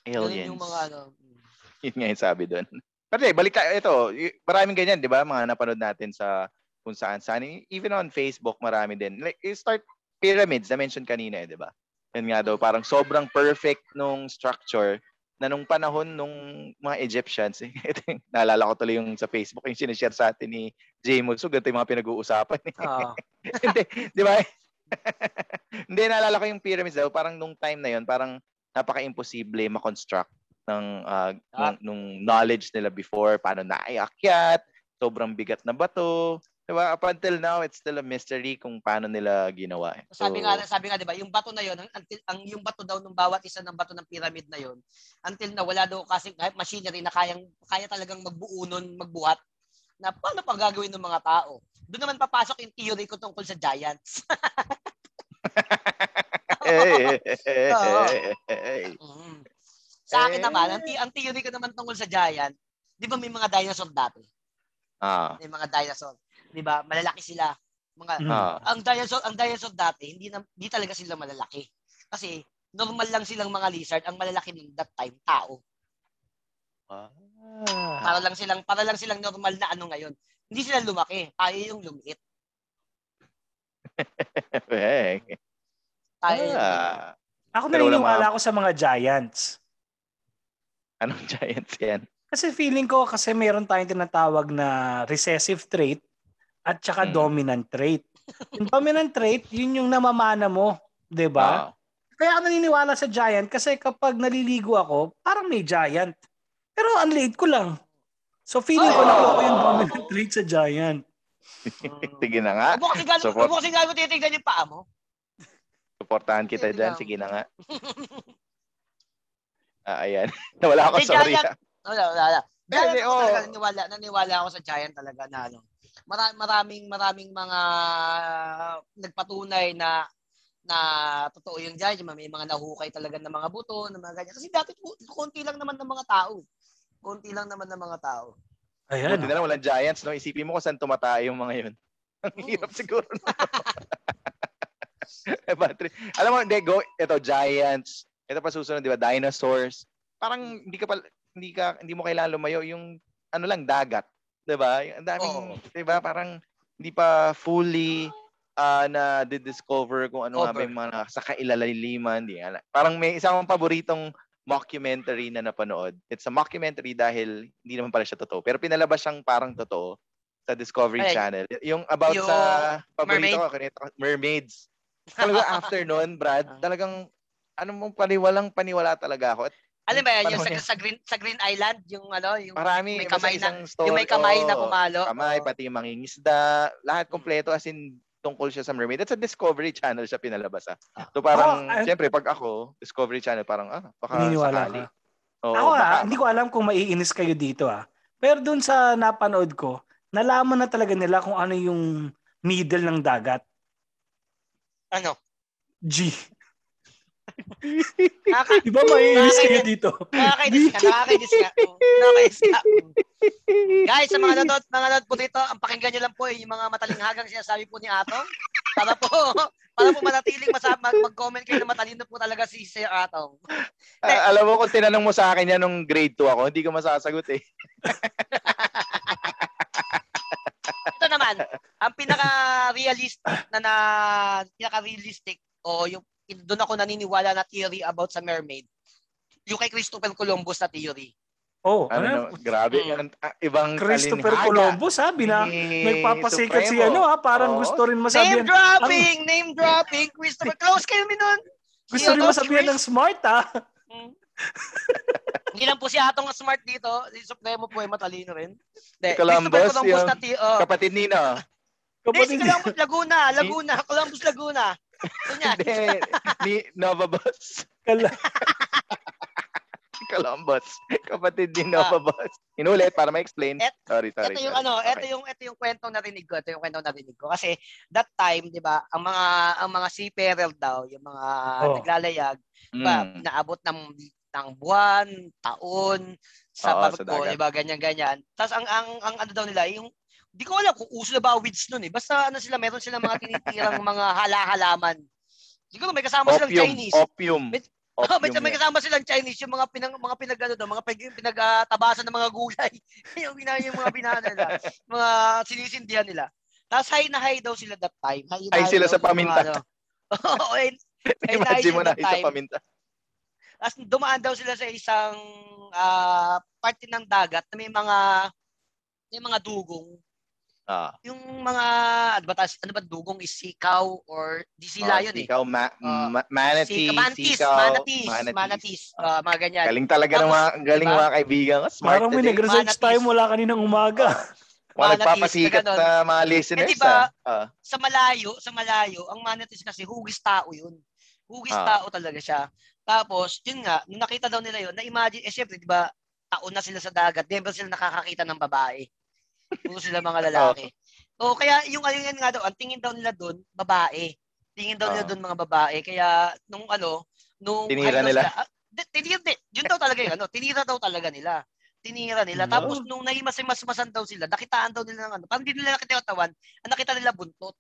Aliens. Yun yung mga ano. Yun nga yung sabi doon. Pero eh, balik tayo. Ito, maraming ganyan, diba? Mga napanood natin sa... kung saan-saan. Even on Facebook, marami din. Like, start pyramids, na-mention kanina, eh, di ba? Yan nga daw, parang sobrang perfect nung structure na nung panahon nung mga Egyptians. Eh. Naalala ko tuloy yung sa Facebook, yung sinishare sa atin ni Jay Mutsug, ganito yung mga pinag-uusapan. Eh. Oh. Hindi, di ba? Hindi, naalala ko yung pyramids daw, parang nung time na yun, parang napaka-imposible makonstruct ng, uh, ah. ng nung knowledge nila before, paano naiakyat, sobrang bigat na bato. Diba? Up until now, it's still a mystery kung paano nila ginawa. Eh. So, sabi nga, sabi nga, diba, yung bato na yun, ang, ang, yung bato daw ng bawat isa ng bato ng pyramid na yun, until na wala daw kasi machinery na kayang, kaya talagang magbuo nun, magbuhat, na paano pang gagawin ng mga tao. Doon naman papasok yung theory ko tungkol sa giants. Hey, hey, hey, hey. Sa akin naman, ang, ang theory ko naman tungkol sa giant, di ba may mga dinosaur dati? Ah. May mga dinosaur. Diba? Malalaki sila. Mga uh, ang dinosaur, ang dinosaur dati, hindi na, hindi talaga sila malalaki. Kasi normal lang silang mga lizard, ang malalaki ng that time tao. Uh, para lang silang para lang silang normal na ano ngayon. Hindi sila lumaki, tayo yung lumiit. tayo yung uh, ako naniniwala ako sa mga giants. Anong giants yan? Kasi feeling ko kasi meron tayong tinatawag na recessive trait at saka hmm. dominant trait. Yung dominant trait, yun yung namamana mo, 'di ba? Oh. Kaya ako naniniwala sa giant kasi kapag naliligo ako, parang may giant. Pero ang late ko lang. So feeling oh. ko na ako yung dominant trait sa giant. Sige na nga. Huwag kasi gano'n, huwag kasi gano'n titignan yung paa mo. Suportahan kita diyan, sige na nga. Ah, ayan. Nawala ako, sorry. Wala, wala, wala. Giant, oh. talaga, naniwala, naniwala ako sa giant talaga na ano. Mara, maraming, maraming mga nagpatunay na na totoo yung giant. May mga nahukay talaga ng mga buto, ng mga ganyan. Kasi dati, konti lang naman ng mga tao. Konti lang naman ng mga tao. Ayan. Buti na lang, walang giants, no? Isipin mo kung saan tumatay yung mga yun. Ang hirap siguro. Alam mo, hindi, go. Ito, giants. Ito pa susunod, di ba? Dinosaurs. Parang hindi ka pa... hindi ka hindi mo kailangan lumayo, yung ano lang, dagat, 'di ba? Ang daming oh. 'di ba, parang hindi pa fully uh, na di-discover kung ano Over. nga ba mga sa kailalaliman, di ala. Parang may isang paboritong mockumentary na napanood. It's a mockumentary dahil hindi naman pala siya totoo, pero pinalabas siyang parang totoo sa Discovery Ay, Channel. Yung about yung sa paborito ko, mermaid. mermaids. Talaga after noon, Brad, talagang ano mong paniwalang paniwala talaga ako. At alam ba yan, yung sa, sa, Green, sa Green Island, yung ano, yung Marami, may kamay na, story, yung may kamay oh, na pumalo. Kamay, oh. pati yung mangingisda, lahat kompleto, as in tungkol siya sa mermaid. That's a Discovery Channel siya pinalabas. Ah. So parang, oh, siyempre, pag ako, Discovery Channel, parang, ah, baka sakali. Oh, ako baka, ah, hindi ko alam kung maiinis kayo dito ah. Pero dun sa napanood ko, nalaman na talaga nila kung ano yung middle ng dagat. Ano? G. Nakaka- diba maiinis kayo dito? Nakakainis ka, nakakainis ka. Nakakainis ka. Guys, sa mga nanonood, mga nanonood po dito, ang pakinggan nyo lang po yung mga matalinghagang sinasabi po ni Atong. Para po, para po manatiling masama, mag-comment kayo na matalino po talaga si Sir Atong. Uh, alam mo, kung tinanong mo sa akin yan nung grade two ako, hindi ko masasagot eh. Ito naman, ang pinaka-realistic na, na pinaka-realistic o yung doon ako naniniwala na theory about sa mermaid. Yung kay Christopher Columbus na theory. Oh, ano? ano? Grabe. Mm. Ibang Christopher kalinhaga. Columbus, sabi na hey, nagpapasikat si ano, ha? Parang oh. gusto rin masabihan. Name dropping! Ang... Name dropping! Christopher, close kayo minun! Gusto rin masabihan ng smart, ha? Mm. Hindi lang po si Atong smart dito. Si Supremo po ay matalino rin. De, Columbus, Columbus yung nati, oh. kapatid nino. Kapatid si Columbus Laguna. Laguna. Columbus Laguna. Hindi, ni Nova Boss. Columbus. Kapatid ni Nova Boss. Inulit para ma-explain. Et, sorry, sorry. Ito yung sorry. ano, ito okay. yung ito yung kwentong narinig ko, ito yung kwentong narinig ko kasi that time, 'di ba, ang mga ang mga seafarer daw, yung mga oh. naglalayag, mm. ba, naabot ng ng buwan, taon sa Oo, barko, 'di ba, ganyan-ganyan. Tapos ang ang ang ano daw nila, yung di ko alam kung uso na ba weeds nun eh. Basta ano sila, meron silang mga tinitirang mga hala-halaman. Siguro may kasama opium, silang Chinese. Opium. May, opium may, may kasama silang Chinese yung mga pinag mga pinagano daw, mga pinagtabasan ng mga gulay. yung ginaya yung mga binana nila, mga sinisindihan nila. Tapos high na high daw sila that time. High, high sila sa paminta. Oo, high na high sila that time. Tapos dumaan daw sila sa isang uh, parte ng dagat na may mga may mga dugong. Ah. Yung mga advertise, ano ba dugong is sikaw or di sila oh, yun sikaw, eh. Ma- uh, manatee, mantis, sikaw, manatees, manatees, manatees. Uh, mga ganyan. Galing talaga ng mga, galing diba? Mga kaibigan. Smart Parang may nag-research tayo mula kaninang umaga. Mga nagpapasikat na mga listeners. Eh, diba, ah. sa malayo, sa malayo, ang manatees kasi hugis tao yun. Hugis ah. tao talaga siya. Tapos, yun nga, nung nakita daw nila yun, na-imagine, eh syempre, diba, taon na sila sa dagat, never sila nakakakita ng babae. Puro sila mga lalaki. Oh. O kaya yung ayun nga daw, ang tingin daw nila doon, babae. Tingin daw nila doon mga babae. Kaya nung ano, nung tinira nila. Sila, ah, tinira, tinira, yun daw talaga yun. Ano, tinira daw talaga nila. Tinira nila. No. Tapos nung nahimas-masmasan daw sila, nakitaan daw nila ng ano. Parang hindi nila nakita yung tawan. Ang nakita nila buntot.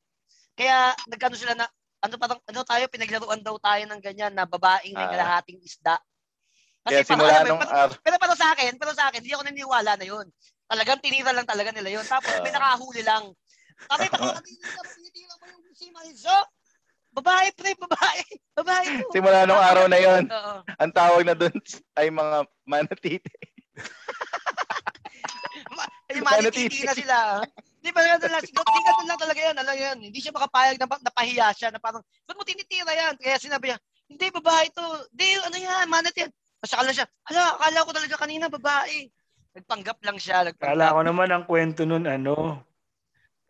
Kaya nagkano sila na ano parang ano tayo pinaglaruan daw tayo ng ganyan na babaeng may kalahating isda. Kasi yeah, para nung, uh, pero para sa akin, pero sa akin hindi ako naniniwala na 'yun. Talagang tinira lang talaga nila 'yun. Tapos uh, pinakahuli lang. Kasi talaga tinira mo yung si Marizo. Babae pre, babae. Babae. To. Simula nung araw na 'yon. Uh, uh, ang tawag na doon ay mga manatiti. Ay, manatiti na sila. Hindi pa lang talaga, tingnan mo lang talaga 'yan, alam 'yan. Hindi siya makapayag na napahiya siya na parang, "Ba't mo tinitira 'yan?" Kaya sinabi niya, "Hindi babae 'to. Hindi ano 'yan, manatiti." Masakala siya. Ala, akala ko talaga kanina babae. Nagpanggap lang siya, nagpanggap. Akala ko naman ang kwento nun ano,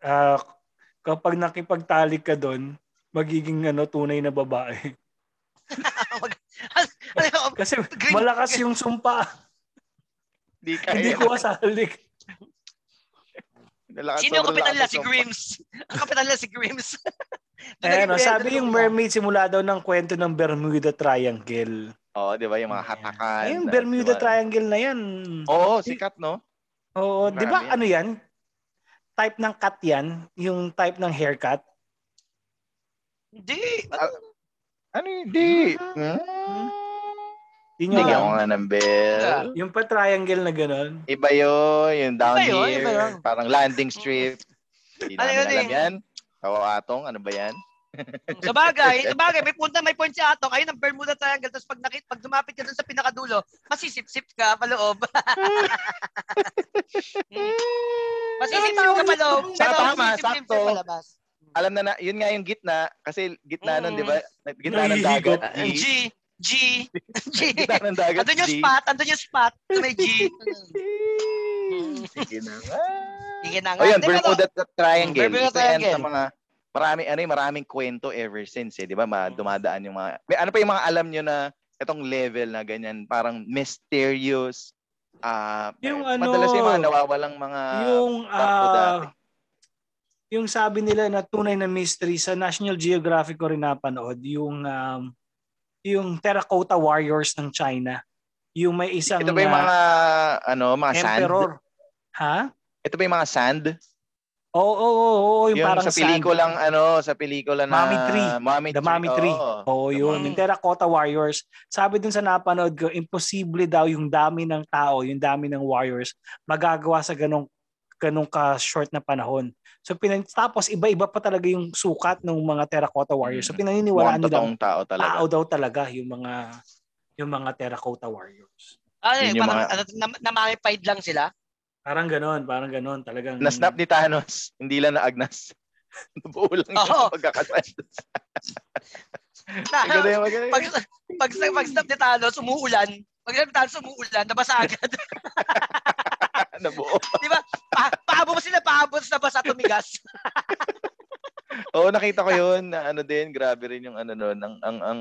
uh, kapag nakipagtalik ka doon, magiging ano tunay na babae. Kasi malakas yung sumpa. Di kaya. Hindi ko asalik. Sino ang kapitan nila? Si Grims. Ang kapitan nila si Grims. Ayan, no, sabi yung mermaid simula daw ng kwento ng Bermuda Triangle. Oo, oh, di ba? Yung mga hatakan. Ay, yung Bermuda diba? Triangle na yan. Oo, sikat, no? Oo, di ba? Ano yan? Type ng cut yan? Yung type ng haircut? Hindi. Uh, ano hindi? Hmm? Hmm? Yung hindi ako nga ng bell. Yung pa-triangle na gano'n. Iba yun. Yung down iba here. Yun, yun. Parang landing strip. Hindi namin yun, alam yan. Atong, ano ba yan? Sa bagay, sa bagay, may punta, may point si Atong. Ayun ang Bermuda Triangle. Tapos pag nakita, pag dumapit ka dun sa pinakadulo, masisip-sip ka paloob. Masisip-sip ka paloob. Pero masisip-sip ka palabas. Alam na na, yun nga yung gitna. Kasi gitna mm. nun, di ba? Gitna ng dagat. G. G. G. Gitna ng dagat. Andun yung spot. Andun yung spot. Ito may G. Sige na nga. Sige na nga. Ayun, Bermuda Triangle. Bermuda Triangle. Sa mga... Marami, ano yung maraming kwento ever since eh, di ba? Dumadaan yung mga, may, ano pa yung mga alam nyo na itong level na ganyan, parang mysterious, uh, yung madalas ano, yung mga nawawalang mga yung, uh, yung sabi nila na tunay na mystery, sa National Geographic ko rin napanood, yung, um, yung terracotta warriors ng China. Yung may isang, ito ba yung mga, uh, ano, mga emperor. Sand? Ha? Ito ba yung mga sand? Oo, oh, oo, oh, oo, oh, yung, yung parang sa pelikulang ano, sa pelikula na Mommy Tree, Mommy The Tree. Mommy Tree. Oo, oh, oh, yun, yung Terracotta Warriors. Sabi dun sa napanood ko, imposible daw yung dami ng tao, yung dami ng warriors magagawa sa ganong ganong ka-short na panahon. So pinan tapos iba-iba pa talaga yung sukat ng mga Terracotta Warriors. So pinaniniwalaan nila totoong tao talaga. Tao daw talaga yung mga yung mga Terracotta Warriors. Ay, yung parang mga... na-mamified lang sila. Parang ganon, parang ganon talagang. Na-snap ni Thanos, hindi lang naagnas. Nabuo lang yung pagkakasad. Pag-snap ni Thanos, umuulan. Pag-snap ni Thanos, umuulan, nabasa agad. Nabuo. Diba? Pa pahabos sila, pahabos, nabasa, tumigas. Oo, nakita ko yun. Na, ano din, grabe rin yung ano nun. Ang, ang, ang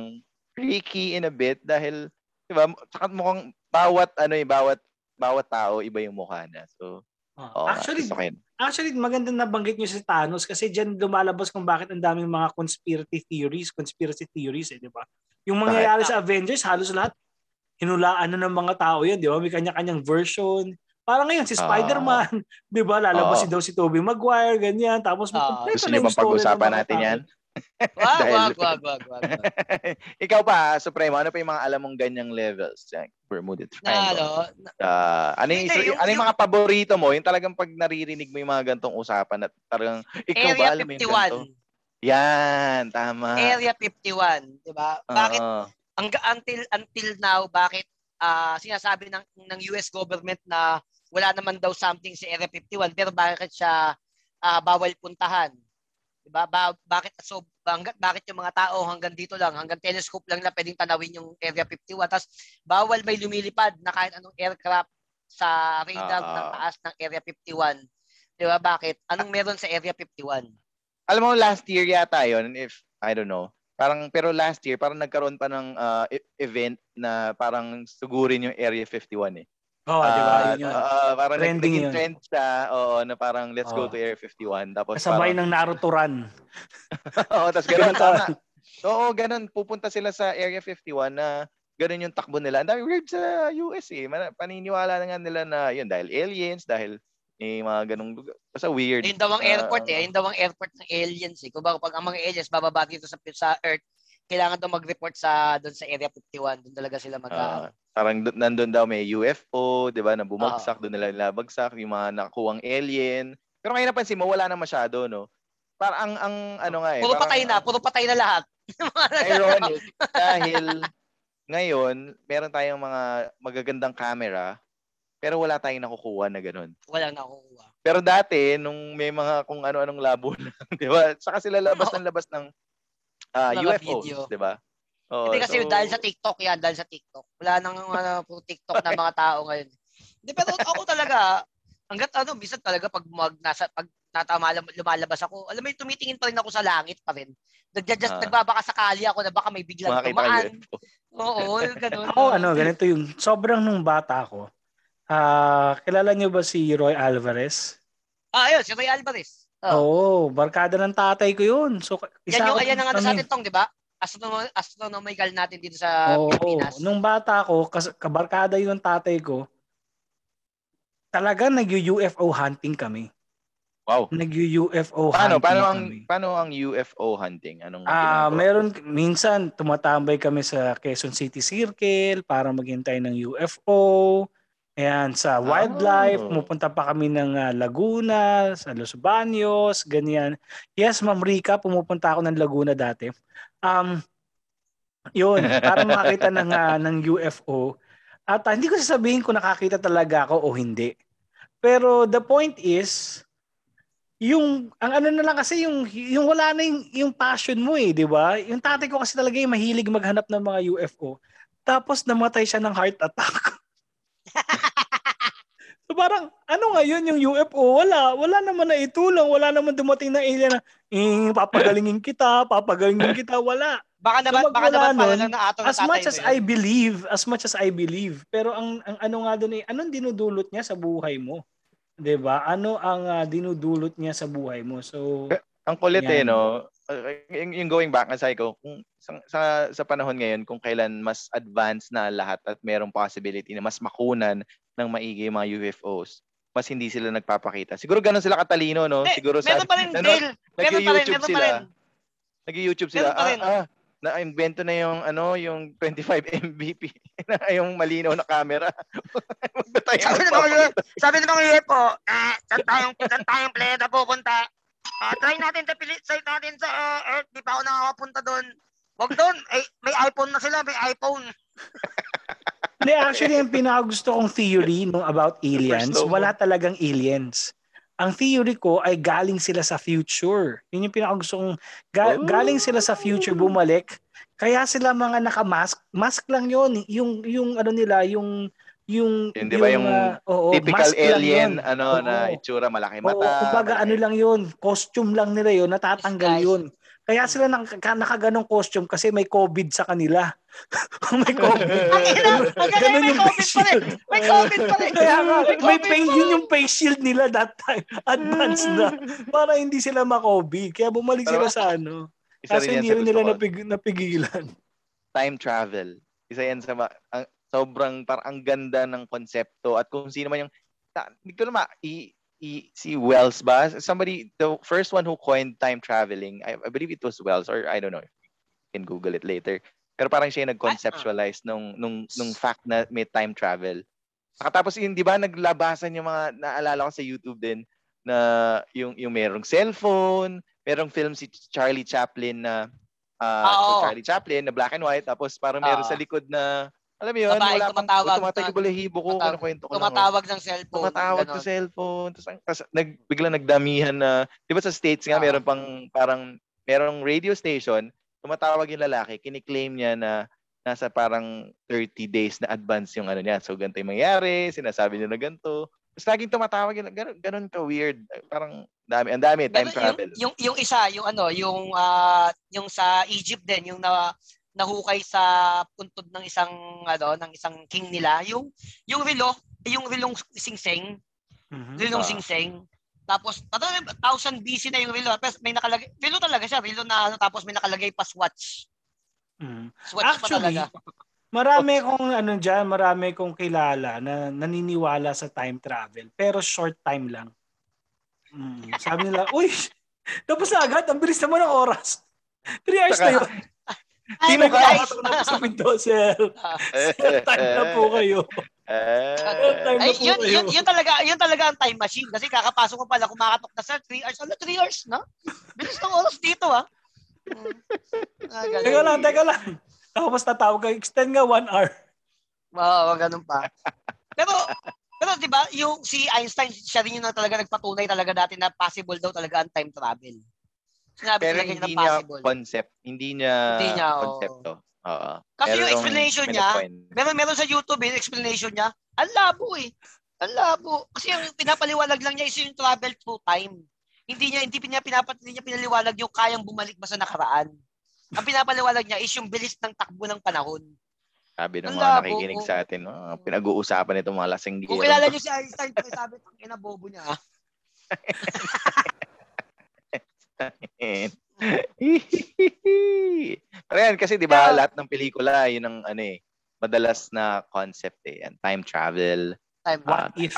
freaky in a bit dahil, diba, saka mukhang bawat, ano eh, bawat, bawat tao iba yung mukha na. So oh, actually actually maganda na banggit niyo si Thanos kasi diyan lumalabas kung bakit ang daming mga conspiracy theories, conspiracy theories eh, di ba? Yung mangyayari sa Avengers halos lahat hinulaan na ng mga tao 'yan, di ba? May kanya-kanyang version. Para ngayon si Spider-Man, uh, di ba? Lalabas uh, daw si Tobey Maguire ganyan tapos uh, gusto niyo bang pag-usapan natin 'yan? Wag, wag, wag, wag, wag. Ikaw pa, Supremo, ano pa yung mga alam mong ganyang levels? Like Bermuda Triangle. Uh, ano yung, yung, yung, ano yung mga paborito mo? Yung talagang pag naririnig mo yung mga gantong usapan at talagang ikaw ba alam mo yung ganito? Yan, tama. Area fifty-one, di ba? Bakit, uh, until, until now, bakit uh, sinasabi ng, ng U S government na wala naman daw something sa Area fifty-one pero bakit siya uh, bawal puntahan? Diba? Ba bakit so hanggat bakit yung mga tao hanggang dito lang, hanggang telescope lang na pwedeng tanawin yung Area fifty-one. Tapos bawal may lumilipad na kahit anong aircraft sa radar uh, ng taas ng Area fifty-one. 'Di ba? Bakit? Anong meron sa Area fifty-one? Alam mo last year yata 'yon, if I don't know. Parang pero last year parang nagkaroon pa ng uh, event na parang sugurin yung Area fifty-one eh. Oh, uh, 'di ba? Yun. Uh, parang naging trend siya. Oo, na parang let's oh. go to Area fifty-one. Tapos kasabay parang... ng Naruto run. Oo, tapos ganun tama. Oo, ganun pupunta sila sa Area fifty-one na ganun yung takbo nila. Ang dami weird sa U S eh. Paniniwala na nga nila na yun dahil aliens, dahil May mga ganung lugar. Basta weird. Yung daw ang airport uh, eh. Yung daw ang airport ng aliens eh. Kung baka pag ang mga aliens bababa dito sa, sa Earth, kailangan daw mag-report sa doon sa Area fifty-one. Doon talaga sila mag- uh, parang do- nandun daw may U F O, di ba? Na bumagsak, uh, doon nila nilabagsak. Yung mga nakukuhang alien. Pero ngayon napansin mo, wala na masyado, no? Parang ang, ang ano nga eh. Puro parang, patay na. Puro patay na lahat. Ironic. Dahil ngayon, meron tayong mga magagandang camera. Pero wala tayong nakukuha na ganun. Wala nakukuha. Pero dati, nung may mga kung ano-anong labo na, di ba? Saka sila labas ng labas ng uh, U F Os, di ba? Hindi kasi so... dahil sa TikTok yan, dahil sa TikTok. Wala nang uh, TikTok na mga tao ngayon. Hindi, pero ako talaga, hanggat ano, bisan talaga pag, mag, nasa, pag natama, lumalabas ako, alam mo yung tumitingin pa rin ako sa langit pa rin. Nagja-just, uh, nagbabaka sakali ako na baka may biglang tumaan. Oo, ganun. Ako ano, ganito yung sobrang nung bata ako. Ah, uh, kilala niyo ba si Roy Alvarez? Ah, ayun, si Roy Alvarez. Oh. Oo, barkada ng tatay ko 'yun. So isa yan yung ayan ang ano sa atin 'tong, 'di ba? Astronom- astronomical natin dito sa oh, Pilipinas. Oo, nung bata ako, kas- kabarkada 'yung tatay ko. Talaga nag-U F O hunting kami. Wow. Nag-U F O hunting. Paano paano ang kami. paano ang U F O hunting? Anong Ah, uh, meron minsan tumatambay kami sa Quezon City Circle para maghintay ng U F O. Ayan, sa wildlife, oh. Pumunta pa kami ng uh, Laguna, sa Los Baños, ganyan. Yes, Ma'am Rica, pumupunta ako ng Laguna dati. Um, yun, para makita ng, uh, ng U F O. At uh, hindi ko sasabihin kung nakakita talaga ako o hindi. Pero the point is, yung, ang ano na lang kasi, yung, yung wala na yung, yung passion mo eh, di ba? Yung tatay ko kasi talaga yung mahilig maghanap ng mga U F O. Tapos namatay siya ng heart attack. So parang ano nga yun yung U F O, wala wala naman na itulong, wala naman dumating na alien na eh, papagalingin kita papagalingin kita wala baka naman so baka naman pala lang na ato as much as yun. I believe as much as I believe pero ang, ang ano nga doon eh, anong dinudulot niya sa buhay mo, 'di ba? Ano ang uh, dinudulot niya sa buhay mo? So ang kulit yan. Eh no, yung going back na psycho kung sa sa panahon ngayon kung kailan mas advanced na lahat at mayroong possibility na mas makunan ng maigi yung mga U F Os, mas hindi sila nagpapakita. Siguro ganun sila katalino, no? Eh, siguro sa... Meron pa rin, Dale. Meron pa rin, meron pa rin. Nag-YouTube sila. Ah, ah, na-invento na yung, ano, yung twenty-five megapixel yung malinaw na camera. Sabi na mga U F O, sabi na mga U F O, eh, saan tayong, saan tayong planeta pupunta? Uh, try natin, sa pilit site natin sa uh, Earth. Di pa ako nakakapunta doon. Huwag doon. Eh, may iPhone na sila, may iPhone. Hindi, actually, ang pinakagusto kong theory no, about aliens, wala talagang aliens. Ang theory ko ay galing sila sa future. Yun yung pinakagusto kong, ga- galing sila sa future, bumalik. Kaya sila mga nakamask, mask lang yun. Yung, yung ano nila, yung, yung, yun, di ba yung, yung uh, oo, typical alien, ano, oo, na itsura, malaki mata. Oo, kumbaga, ano lang yun, costume lang nila yun, natatanggal yun. Kaya sila nak- nakaganong costume kasi may COVID sa kanila. May COVID. Ang ina, ganun yung face shield. May COVID pa rin. Kaya nga, may face, yun yung face shield nila that time. Advanced na. Para hindi sila ma-COVID. Kaya bumalik sila sa ano. Kasi hindi rin nila napig- napigilan. Time travel. Isa yan sa ma- ang, sobrang parang ang ganda ng konsepto. At kung sino man yung... Hindi ko naman, i- I, si Wells ba? Somebody, the first one who coined time traveling, I, I believe it was Wells, or I don't know, if you can Google it later. Pero parang siya nag-conceptualize nung, nung, nung fact na may time travel. Tapos yun, di ba, naglabasan yung mga, naalala ko sa YouTube din, na yung, yung merong cellphone, merong film si Charlie Chaplin na, uh, oh. Charlie Chaplin na black and white, tapos parang meron oh. sa likod na, alam mo yun, wala pang tumatawag yung balahibo ko, ano kwento ko. Tumatawag ng cellphone. Tumatawag ng cellphone. Tapos nag, bigla nagdamihan na, di ba sa States nga, ah. meron pang, parang, merong radio station, tumatawag yung lalaki, kiniklaim niya na nasa parang thirty days na advance yung ano niya. So, ganito yung mangyari, sinasabi niya na ganito. Tapos laging tumatawag yun, ganun, ganun ka-weird. Parang, dami, ang dami, time travel. Yung, yung, yung isa, yung ano, yung, uh, yung sa Egypt din, yung na, nahukay sa puntod ng isang ano ng isang king nila yung yung relo yung relong singseng mm-hmm. relong ah. singseng tapos one thousand B C na yung relo tapos may nakalagay relo talaga siya relo na ano, tapos may nakalagay pa swatch mm. swatch actually, pa talaga Marami kong ano diyan, marami kong kilala na naniniwala sa time travel pero short time lang. Mm, sabi nila, "Uy, tapos na agad, ang bilis naman ng oras." three hours na 'yon. Tino ka na sa window, sir. Time na po kayo. Eh, ay, yun, yun, yun talaga, yun talaga ang time machine kasi kakapasok ko pala kumakatok na sa three hours. Ano three hours, no? Bilis ng oras dito, ha. Mm. Ah, teka lang, teka lang. Ako basta tawag ka, extend nga one hour. Wow, ganun pa. Pero, pero di ba, yung si Einstein, siya rin yun na talaga nagpatunay talaga dati na possible daw talaga ang time travel. Sinabi pero hindi na niya concept. Hindi niya, hindi niya konsepto. Oh. Uh, kasi yung explanation niya, meron, meron sa YouTube yung explanation niya, ang labo eh. Ang labo. Kasi yung pinapaliwalag lang niya is yung travel through time. Hindi niya, hindi niya, pinapat, hindi niya pinaliwalag yung kayang bumalik ba sa nakaraan. Ang pinapaliwalag niya is yung bilis ng takbo ng panahon. Sabi ng ang mga labo, nakikinig oh, sa atin, oh, pinag-uusapan itong mga lasing gila. Kung kilala niyo si Einstein, sabi, ang ina bobo niya. Pero yan, kasi di ba yeah, lahat ng pelikula yun ang ano eh, madalas na concept eh, and time travel, time uh, if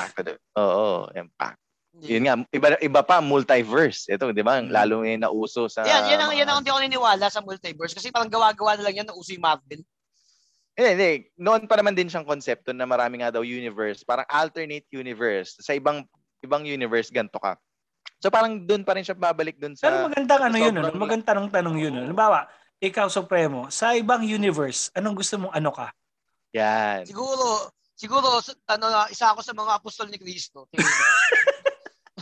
oo, impact. Yeah. Yun nga, iba iba pa multiverse. Ito, di ba? Lalo na nauso sa yeah, yan ang mga... yan ang hindi ko niniwala sa multiverse kasi parang gawa-gawa na lang yan, nauso yung Marvel. Eh, hindi, noon pa naman din siyang konsepto na marami nga daw universe, parang alternate universe. Sa ibang ibang universe ganto ka. So parang doon pa rin siya babalik doon sa... Pero magandang ano yun, no? Magandang tanong-tanong yun. No? Halimbawa, ikaw, Supremo, sa ibang universe, anong gusto mong ano ka? Yan. Siguro, siguro, ano, isa ako sa mga apostol ni Cristo.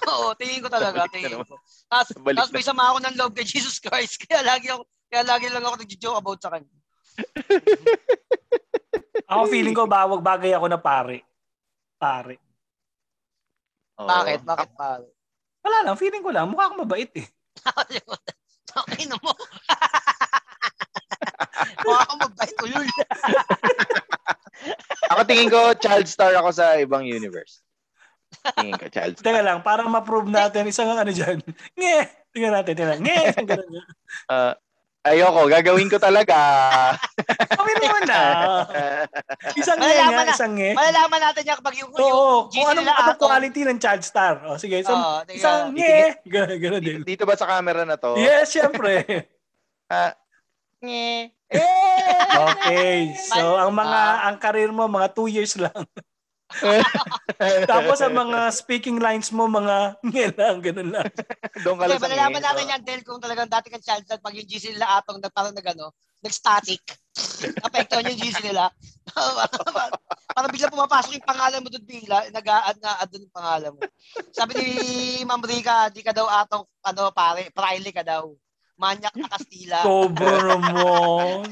Oo, tingin ko talaga, tingin ko. Tapos, tapos may sama ako ng love kay Jesus Christ, kaya lagi, ako, kaya lagi lang ako nag-joke about sa kanya. Ako feeling ko, bawag bagay ako na pare. Pare. Oh. Bakit? Bakit pare? Wala lang, feeling ko lang, mukha akong mabait eh. Okay na mo. Mukha akong mabait, ulul. Ako tingin ko, child star ako sa ibang universe. Tingin ko, child star. Teka lang, parang ma-prove natin, isang ano dyan. Nge! Tingnan natin, tingnan. Nge! Uh, ayoko, gagawin ko talaga. Kami naman na. Isang nge nga, isang nge. Malalaman natin niya kapag yung... Oo, kung anong quality ng child star. O sige, isang nge. Gano'n din. Dito ba sa camera na to? Yes, syempre. Nge. Okay, so ang mga, ang career mo, mga two years lang. Tapos ang mga speaking lines mo, mga nge lang, gano'n lang. Doon ka lang sa nge. Malalaman natin yan, Del, kung talagang dati kang child star, pag yung G C nila atong na parang nag-ano, nag-static. Apekto yung G C nila. Parang bigla pumapasok yung pangalan mo doon bigla, nag-aad na doon yung pangalan mo. Sabi ni Ma'am Rica, di ka daw atong, ano, pare, praile ka daw. Manyak na Kastila. Sobro naman.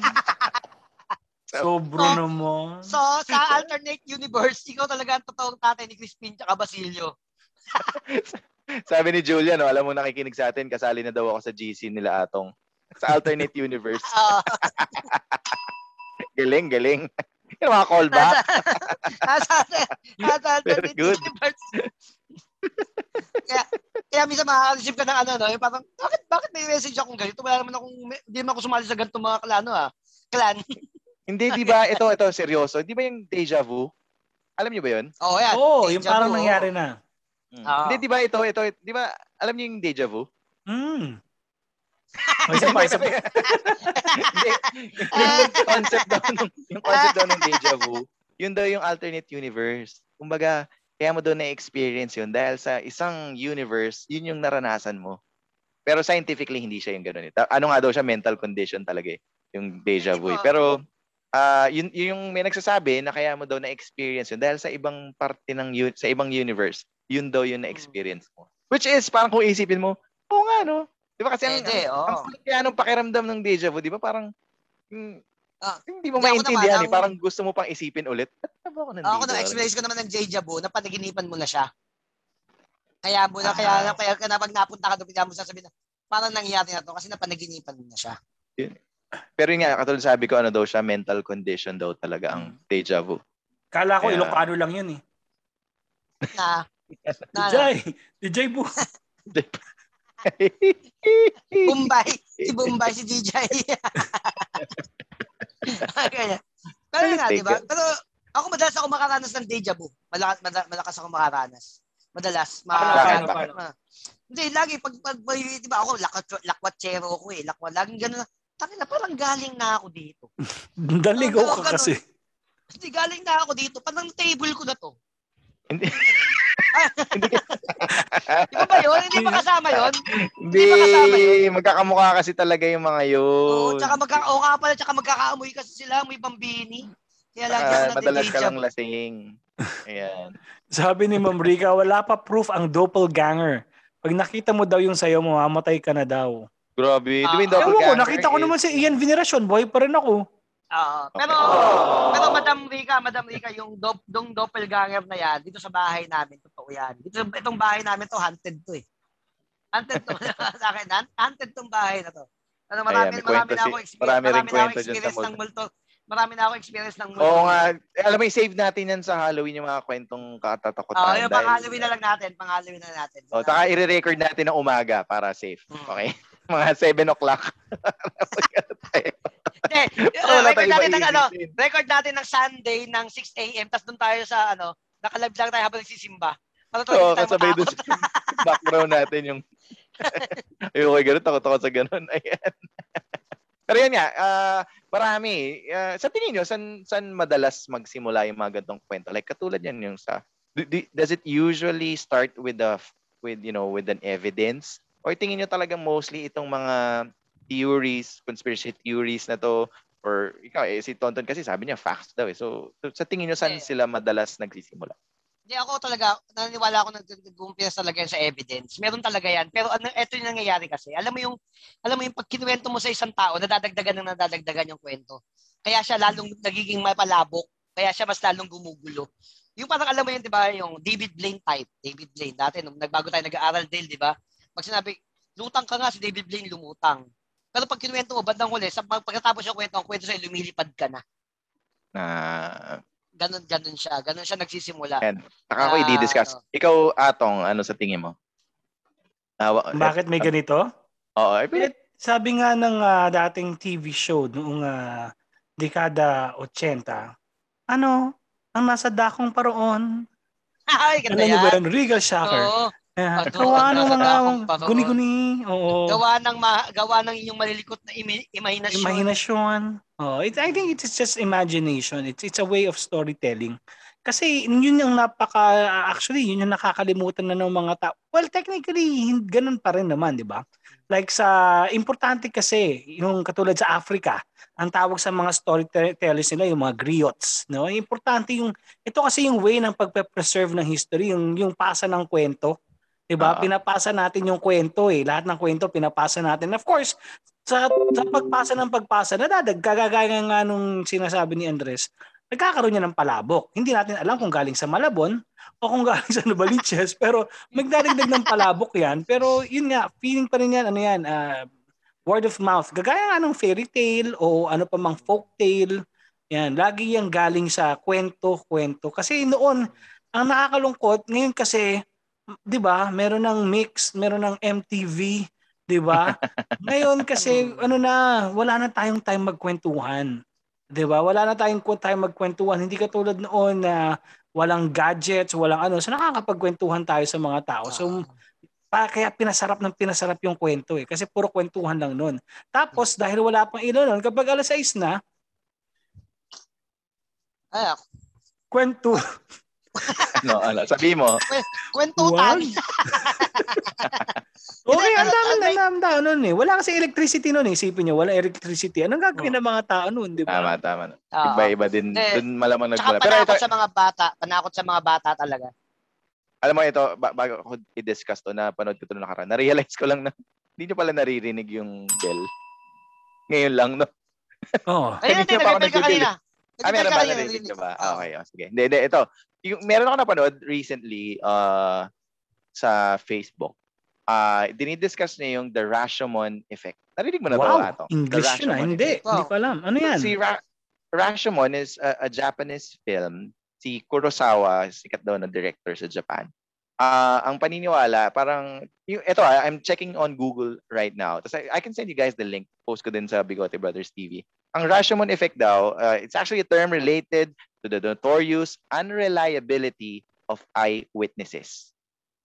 Sobro naman. So, sa alternate universe, ikaw talaga ang totoong tatay ni Crispin tsaka Basilio. Sabi ni Julia, no, alam mo nakikinig sa atin, kasali na daw ako sa G C nila atong. Sa alternate universe. Uh, galing, galing. Yung mga callback. Nasa alternate universe. Kaya, kaya minsan makaka-receive ka ng ano, no? Yung parang, bakit, bakit may message akong ganito? Wala naman akong, hindi naman ako sumali sa ganito mga klano, ha? Clan. Hindi, di ba? Ito, ito, seryoso. Di ba yung deja vu? Alam niyo ba yun? Oo, oh, yan. Oo, oh, yung parang vu, nangyari na. Hmm. Oh. Hindi, di ba ito, ito, ito, di ba, alam niyo yung deja vu? Hmm. Isa pa, isa pa. Yung concept daw ng, yung concept daw ng deja vu, yun daw yung alternate universe. Kumbaga, kaya mo daw na-experience yun dahil sa isang universe, yun yung naranasan mo. Pero scientifically, hindi siya yung ganun. Ano nga daw siya, mental condition talaga eh, yung deja vu. Pero, uh, yun, yun yung may nagsasabi na kaya mo daw na-experience yun dahil sa ibang parte ng, sa ibang universe, yun daw yung na-experience mo. Which is, parang kung isipin mo, oo nga no, di ba kasi ang eh, oh, ang anong pakiramdam ng deja vu, di ba parang mm, ah, hindi mo maintindihan naman, eh, parang gusto mo pang isipin ulit. Ako na experience ko naman ng deja vu na panaginipan mo na siya. Kaya mo na, ah, kaya na, kaya ka na pag napunta ka doon, bigla mo sasabihin na parang nangyari na to kasi napanaginipan mo na siya. Yun. Pero yun nga, katulad sabi ko, ano daw siya, mental condition daw talaga ang deja vu. Kala ko, kaya... Ilocano lang yun eh. Na, na, D J, D J bu. Bombay, si Bombay si D J. Kaya. Pero nga, di ba? Pero ako madalas ako makaranas ng deja vu. Malakas, malakas ako makaranas. Madalas. Makaranas. Bakit? Hindi, lagi. Pag, pag, di ba ako, lakwatchero ako eh. Lakwalaging gano'n. Takin na, parang galing na ako dito. Daligaw ka ganun, kasi. Hindi, galing na ako dito. Parang table ko na to. Hindi. Di ba ba yun? Hindi pa kasama yun? Hindi pa kasama yun. Magkakamukha kasi talaga yung mga yun. Oo, tsaka magka- o, ka pala, tsaka magkakaamoy kasi sila, may pambini. Kaya lagi ako uh, natin madalas ka lang lasing. Ayan. Sabi ni Ma'am Rica, wala pa proof ang doppelganger. Pag nakita mo daw yung sayo, mamamatay ka na daw. Grabe. Uh, Dumi, doppelganger. Ko, nakita ko naman si Ian Veneracion. Boy pa rin ako. Uh, pero, oh. pero Madam Rica, Madam Rica, yung dop, dong doppelganger na yan, dito sa bahay namin, totoo yan. Dito, itong bahay namin to, haunted to eh. Haunted to sa akin, haunted tong bahay na to. Ano, marami, Ayan, marami na ako experience, marami marami na ako experience ng multo. Marami na ako experience ng multo. Oo nga, alam mo, save natin yan sa Halloween yung mga kwentong katatakutan. Oo, oh, yung pang-Halloween na lang natin, pang-Halloween na natin. O, oh, saka i-record natin ng umaga para safe. Hmm. Okay? Mga seven o'clock. Eh, uh, record natin ng ano, record natin ng Sunday ng six a.m. tapos doon tayo sa ano, naka-live lang tayo habang nagsisimba. Para to so, tayo matakot. Background natin yung ayoko okay, ganun, takot ako sa ganun. Ayan. Pero yan nga, uh, marami. Uh, sa tingin nyo, san, san madalas magsimula yung mga gantong kwento? Like katulad yan yung sa, do, do, does it usually start with a, with, you know, with an evidence? Or tingin nyo talaga mostly itong mga theories, conspiracy theories na to, or ikaw eh, si Tonton kasi sabi niya facts daw eh. So, so sa tingin niyo saan eh, sila madalas nagsisimula? Hindi ako talaga, naniniwala ako nag-uumpisa talaga yan sa evidence. Meron talaga yan. Pero ano, eto yung nangyayari kasi. Alam mo yung, alam mo yung pag kinuwento mo sa isang tao, nadadagdagan ng nadadagdagan yung kwento. Kaya siya lalong nagiging mapalabok. Kaya siya mas lalong gumugulo. Yung parang alam mo yun, di ba, yung David Blaine type. David Blaine, dati nung nagbago tayo nag-aaral, Dale, di ba? Pag sinabi, lutang ka nga, si David Blaine lumutang. Pero pag kinuwento mo, bandang huli, sa pagkatapos yung kwento, ang kwento sa'yo, lumilipad ka na. Uh, ganun, ganun siya. Ganun siya nagsisimula. And, saka uh, ko i-discuss. Ano. Ikaw, Atong, ano sa tingin mo? Uh, Bakit may uh, ganito? Oo. Uh, uh, sabi nga ng uh, dating T V show noong uh, dekada eighty, ano, ang nasa dakong paroon. Ay, ganda yan. Ano ba yan? Regal shocker. Oo. Yeah. Ado, gawa ng mga guni-guni. Oo. Gawa ng ma- gawa ng inyong malilikot na imi- imahinasyon. Imahinasyon. Oh, it, I think it's just imagination. It's it's a way of storytelling. Kasi yun yung napaka actually yun yung nakakalimutan na ng mga tao. Well, technically ganun pa rin naman, 'di ba? Like sa importante kasi yung katulad sa Africa, ang tawag sa mga storytellers nila yung mga griots, no? Importante yung ito kasi yung way ng pagpe-preserve ng history, yung yung pasa ng kwento. Diba? Uh-huh. Pinapasa natin yung kwento eh. Lahat ng kwento pinapasa natin. Of course, sa, sa pagpasa ng pagpasa, nadadagkagagaya nga nung sinasabi ni Andres, nagkakaroon niya ng palabok. Hindi natin alam kung galing sa Malabon o kung galing sa Novaliches, pero magdaragdag ng palabok yan. Pero yun nga, feeling pa rin yan, ano yan, uh, word of mouth. Gagaya nga ng fairy tale o ano pa mang folk tale. Yan, lagi yung galing sa kwento-kwento. Kasi noon, ang nakakalungkot, ngayon kasi, 'di ba? Meron ng mix, meron ng M T V, 'di ba? Ngayon kasi ano na, wala na tayong time magkwentuhan. 'Di ba? Wala na tayong time magkwentuhan. Hindi katulad noon na uh, walang gadgets, walang ano. So nakakapagkwentuhan tayo sa mga tao. So pa, kaya pinasarap ng pinasarap yung kwento eh kasi puro kwentuhan lang noon. Tapos dahil wala pang ilaw noon, kapag alas sais na ay kwento no, ano, sabi mo. Kwentuhan. Okay, ang dami na namda noon eh. Wala kasi electricity noon, isipin niyo, wala electricity. Anong gagawin oh. ng mga tao noon, 'di ba? Tama, tama. Uh, Iba-iba din eh, doon malamang nagmula. Pero ito sa mga bata, panakot sa mga bata talaga. Alam mo ito, bago ako i-discuss 'to na panood ko 'to nakaraan. Na-realize ko lang na hindi niyo pala naririnig yung bell. Ngayon lang, no. Oo. Oh. Ayun, tinatawag ko kanina. Ah, meron ba narinig nyo ba? Okay, oh, sige. Hindi, hindi. Ito. Yung, meron ako napanood recently uh, sa Facebook. Uh, dinidiscuss niya yung the Rashomon effect. Narinig mo na wow. ba ito? English yun na. Hindi. Wow. Hindi ko alam. Ano yan? Si Ra- Rashomon is a, a Japanese film. Si Kurosawa, sikat daw na director sa Japan. Uh, ang paniniwala, parang, yung, ito ah, I'm checking on Google right now. I, I can send you guys the link. Post ko din sa Bigoté Brothers T V. Ang Rashomon effect daw, uh, it's actually a term related to the notorious unreliability of eyewitnesses.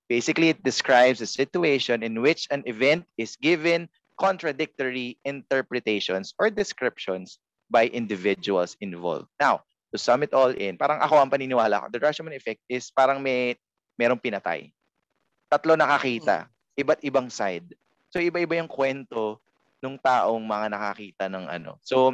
Basically, it describes a situation in which an event is given contradictory interpretations or descriptions by individuals involved. Now, to sum it all in, parang ako ang paniniwala ko, the Rashomon effect is parang may merong pinatay. Tatlo nakakita, iba't ibang side. So iba-iba yung kwento ng taong mga nakakita ng ano. So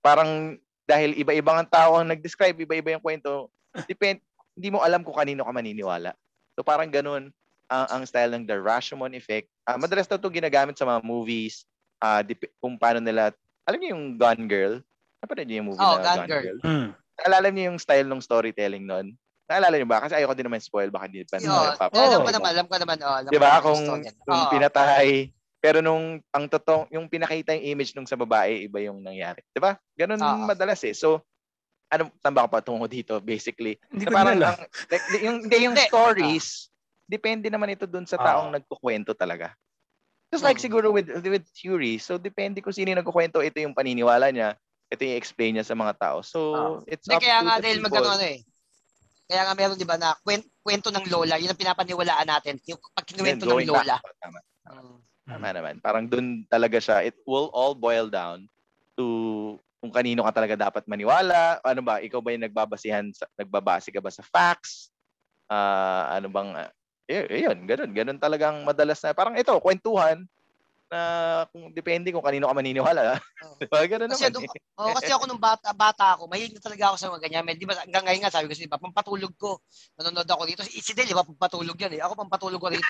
parang dahil iba-ibang ang tao ang nag-describe, iba-iba yung kwento, depend, hindi mo alam kung kanino ka maniniwala. So parang ganun uh, ang style ng the Rashomon effect. Uh, madalas na ito ginagamit sa mga movies, uh, kung paano nila, alam niyo yung Gone Girl? Napanood niyo yung movie oh, na Gone, Gone Girl? Girl. Hmm. Naalala niyo yung style ng storytelling nun? Naalala niyo ba? Kasi ayoko din naman spoil. Baka hindi pa naman. Alam ko naman. Alam ko naman. Oh, alam diba? Kung, kung pinatay. Pero nung ang totoo, yung pinakita yung image nung sa babae, iba yung nangyari. Diba? Ganun oh, madalas eh. So, ano, tamba ko pa tungo dito basically. Hindi so, parang ang, like, yung, yung stories, depende naman ito dun sa taong oh, nagkukwento talaga. Just like siguro with, with theory. So, depende kung sino yung nagkukwento, ito yung paniniwala niya, ito yung explain niya sa mga tao. So, oh, it's up kaya to nga, the dahil people. Magkano, ano eh. Kaya nga meron, di ba, na kwento ng lola, yun ang pinapaniwalaan natin, yung pagkinuwento ng lola. Back, tama. Um, tama naman. Parang dun talaga siya, it will all boil down to kung kanino ka talaga dapat maniwala, ano ba, ikaw ba yung nagbabasihan, sa, nagbabasi ka ba sa facts, uh, ano bang, eh, yun, ganun, ganun talagang madalas na, parang ito, kwentuhan, na kung depende kung kanino ka maniniwala. Oh. Diba? Ganun kasi, naman. Eh. Oh, kasi ako nung bata, bata ako, mahilig na talaga ako sa mga ganyan. Di ba, hanggang ngayon nga, sabi ko, diba, pampatulog ko. Nanonood ako dito. Si Del, diba, pampatulog yan eh. Ako pampatulog ko rito.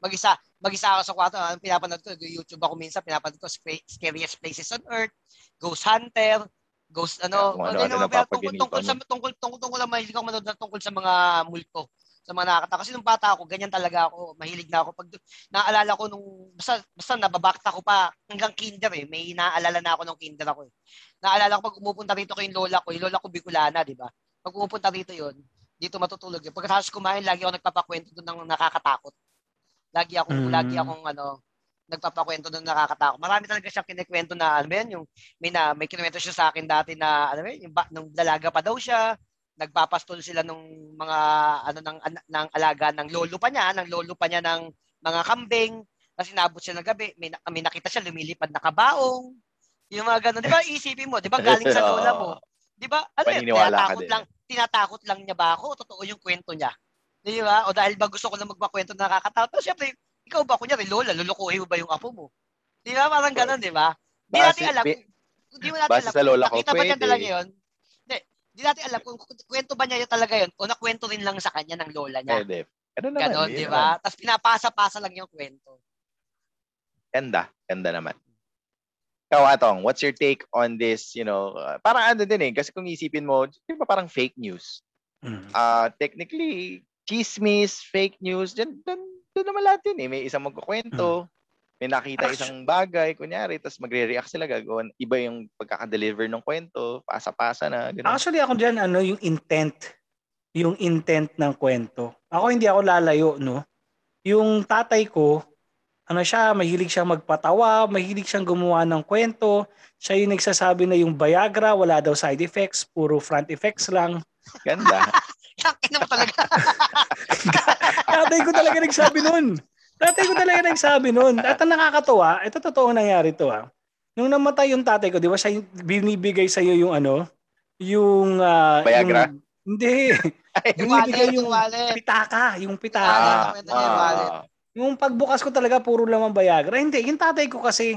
Mag-isa, mag-isa ako sa kwarto. Ano, pinapanood ko, YouTube ako minsan, pinapanood ko Scariest Places on Earth, Ghost Hunter, Ghost, ano, yeah, ano, ano, ano, ano, tungkol, tungkol, sa, tungkol, tungkol, tungkol, lang, mahilig ako manood na tungkol sa mga multo, sa mga nakakata. Kasi nung bata ako, ganyan talaga ako. Mahilig na ako. Pag naaalala ko nung, basta, basta nababakta ko pa hanggang kinder eh. May naaalala na ako nung kinder ako eh. Naaalala ko pag umupunta rito ko yung lola ko. Yung lola ko Bicolana, di ba? Pag umupunta rito yun, dito matutulog yun. Pagkatapos kumain, lagi ako nagpapakwento doon ng nakakatakot. Lagi ako, mm-hmm. lagi akong ano, nagpapakwento doon ng nakakatakot. Marami talaga siyang kinikwento na, alam mo yun, yung, may, na, may kinuwento siya sa akin dati na, alam mo yun, yung, nung dalaga pa daw siya. Nagpapastol sila nung mga ano ng ng alaga ng lolo pa niya, ng lolo pa niya ng mga kambing. Kasi inabot siya ng gabi, may, may nakita siya lumilipad na kabaong. Yung mga ganun, 'di ba? Isipin mo, 'di ba galing sa lola mo? 'Di ba? Ano, tinatakot lang, tinatakot lang niya ba ako? Totoo yung kwento niya. 'Di ba? O dahil ba gusto ko lang magpakwento na nakakatakot. Pero syempre, ikaw ba kunya rin lola, lulukuhin mo ba yung apo mo? 'Di ba? Parang ganun, 'di ba? Hindi natin alam. Hindi mo natin alam. Nakita ba niya talaga 'yon? Di natin alam kung kwento ba niya yun talaga yun o nakwento rin lang sa kanya ng lola niya. Pwede. Ano naman. Ganon, di ba? Tapos pinapasa-pasa lang yung kwento. Ganda. Ganda naman. Ikaw, Atong, what's your take on this, you know, uh, parang ano din eh, kasi kung isipin mo, di ba parang fake news? Mm-hmm. Uh, technically, chismis, fake news, dyan, dyan, dyan naman lahat yun eh. May isang magkukwento, mm-hmm. may nakita isang bagay, kunyari, tapos magre-react sila, gagawin, iba yung pagkakadeliver ng kwento, pasa-pasa na. Ganun. Actually, ako dyan, ano, yung intent, yung intent ng kwento. Ako, hindi ako lalayo, no? Yung tatay ko, ano siya, mahilig siyang magpatawa, mahilig siyang gumawa ng kwento, siya yung nagsasabi na yung Viagra, wala daw side effects, puro front effects lang. Ganda. Yakin mo talaga. Tatay ko talaga nagsabi nun. Tatay ko talaga nagsabi noon. At ang nakakatawa, ito totoo nangyari to ah. Nung namatay yung tatay ko, di ba siya binibigay sa iyo yung ano, yung uh, Viagra? Yung, hindi. Binibigay yung pitaka, yung pitaka. Ah, ah. Yung pagbukas ko talaga puro lamang Viagra. Hindi, yung tatay ko kasi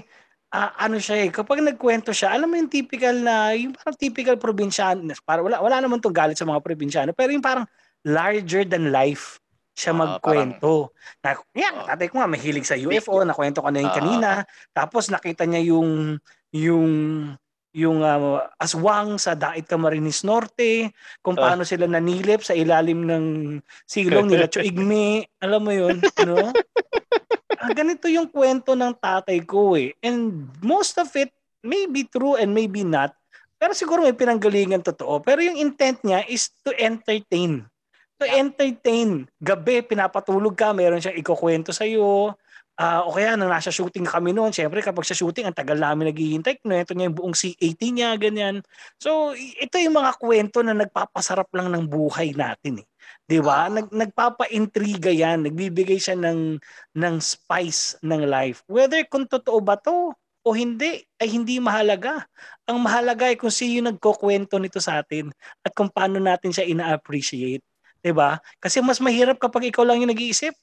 uh, ano siya eh, kapag nagkwento siya, alam mo yung typical na, yung parang typical probinsyano, para wala wala naman tong galit sa mga probinsyano, pero yung parang larger than life siya magkwento. Uh, parang, na, yan, tatay ko nga, mahilig sa U F O, nakwento ko na yung uh, kanina. Tapos nakita niya yung yung yung uh, aswang sa Daet Camarines Norte, kung paano uh, sila nanilip sa ilalim ng silong nila Choigme. Alam mo yun, no? Ah, ganito yung kwento ng tatay ko eh. And most of it may be true and may be not. Pero siguro may pinanggalingan totoo. Pero yung intent niya is to entertain. To entertain. Gabi, pinapatulog ka, meron siyang ikukwento sa'yo. Uh, o kaya nang nasa shooting kami noon, syempre kapag sa shooting, ang tagal namin naghihintay. Ito niya yung buong C eighty niya, ganyan. So, ito yung mga kwento na nagpapasarap lang ng buhay natin. Eh. Di ba? Nag, nagpapaintriga yan. Nagbibigay siya ng, ng spice ng life. Whether kung totoo ba to o hindi, ay hindi mahalaga. Ang mahalaga ay kung sino nagkukwento nito sa atin at kung paano natin siya ina-appreciate. Di ba? Kasi mas mahirap kapag ikaw lang yung nag-iisip.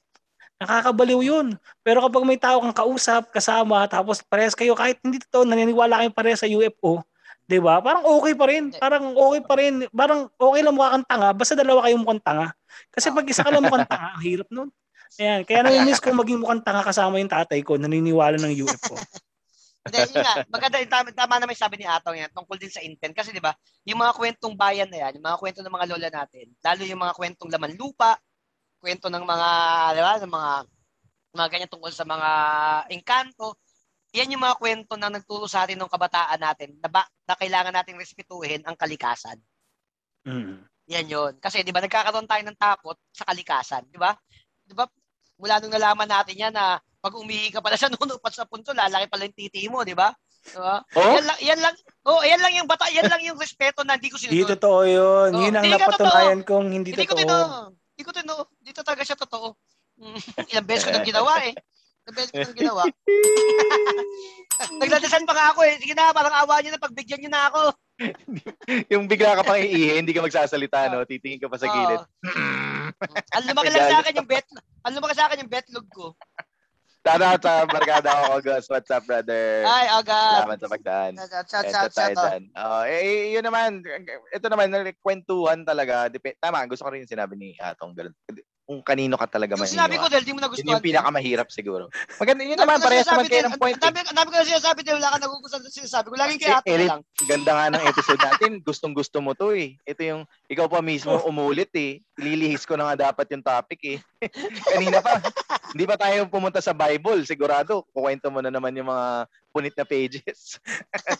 Nakakabaliw yun. Pero kapag may tao kang kausap, kasama, tapos parehas kayo, kahit hindi totoo, naniniwala kayo parehas sa U F O, di ba? Parang okay pa rin. Parang okay pa rin. Parang okay lang mukha kang tanga, basta dalawa kayo mukhang tanga. Kasi pag isa ka lang mukhang tanga, hirap nun. Ayan. Kaya namimiss ko maging mukhang tanga kasama yung tatay ko, naniniwala ng U F O. Hindi nga, maganda, tama, tama naman sabi ni Atong yan, tungkol din sa intent. Kasi di ba, yung mga kwentong bayan na yan, yung mga kwento ng mga lola natin, lalo yung mga kwentong laman lupa, kwento ng mga, di ba, ng mga mga ganyan tungkol sa mga engkanto. Yan yung mga kwento na nagturo sa atin ng kabataan natin na, ba, na kailangan nating respetuhin ang kalikasan. Mm. Yan yun. Kasi di ba nagkakaroon tayo ng takot sa kalikasan, di ba? Di ba? Mula nung nalaman natin yan na pag umihi ka pala sa nunupat sa punto, lalaki pala yung titi mo, di ba? Diba? Oh? Yan lang, yan lang. Oh, yan lang yung bata, yan lang yung respeto na hindi ko sinusunod. Hindi totoo yun. Oh, yun ang napatunayan kong hindi, hindi totoo. Ko totoo. Hindi ko totoo. Dito talaga siya totoo. Ilang beses ko nang ginawa eh. Ilang beses ko nang ginawa. Nagladesan pa nga ako eh. Sige na, parang awa niyo na, pagbigyan niyo na ako. Yung bigla ka pang iihi, hindi ka magsasalita, no? Titingin ka pa sa gilid. Ang lumaki lang sa akin yung bet. Ang lumaki sa akin yung betlog ko. Tara, tara, barkada ako, August. What's up, brother? Hi, August. Salamat sa pagdaan. Shout, shout, shout out. Uh, eh, yun naman. Ito naman, kwentuhan talaga. Dep- Tama, gusto ko rin yung sinabi ni Atong. Kung kanino ka talaga man. Sinabi ko, dahil di mo nagustuhan. Yun yung pinakamahirap siguro. Maganda, yun naman, parehas naman kayo ng point. Ang dami ko na sinasabi din, wala ka nagugustuhan na sinasabi ko. Laging kay Atong lang. Ganda nga ng episode natin. Gustong-gusto mo to eh. Ito yung, ikaw pa mismo umulit eh. Lilihis ko na nga dapat yung topic eh. Kanina pa. Hindi pa tayo pumunta sa Bible, sigurado. Kukwento mo na naman yung mga punit na pages.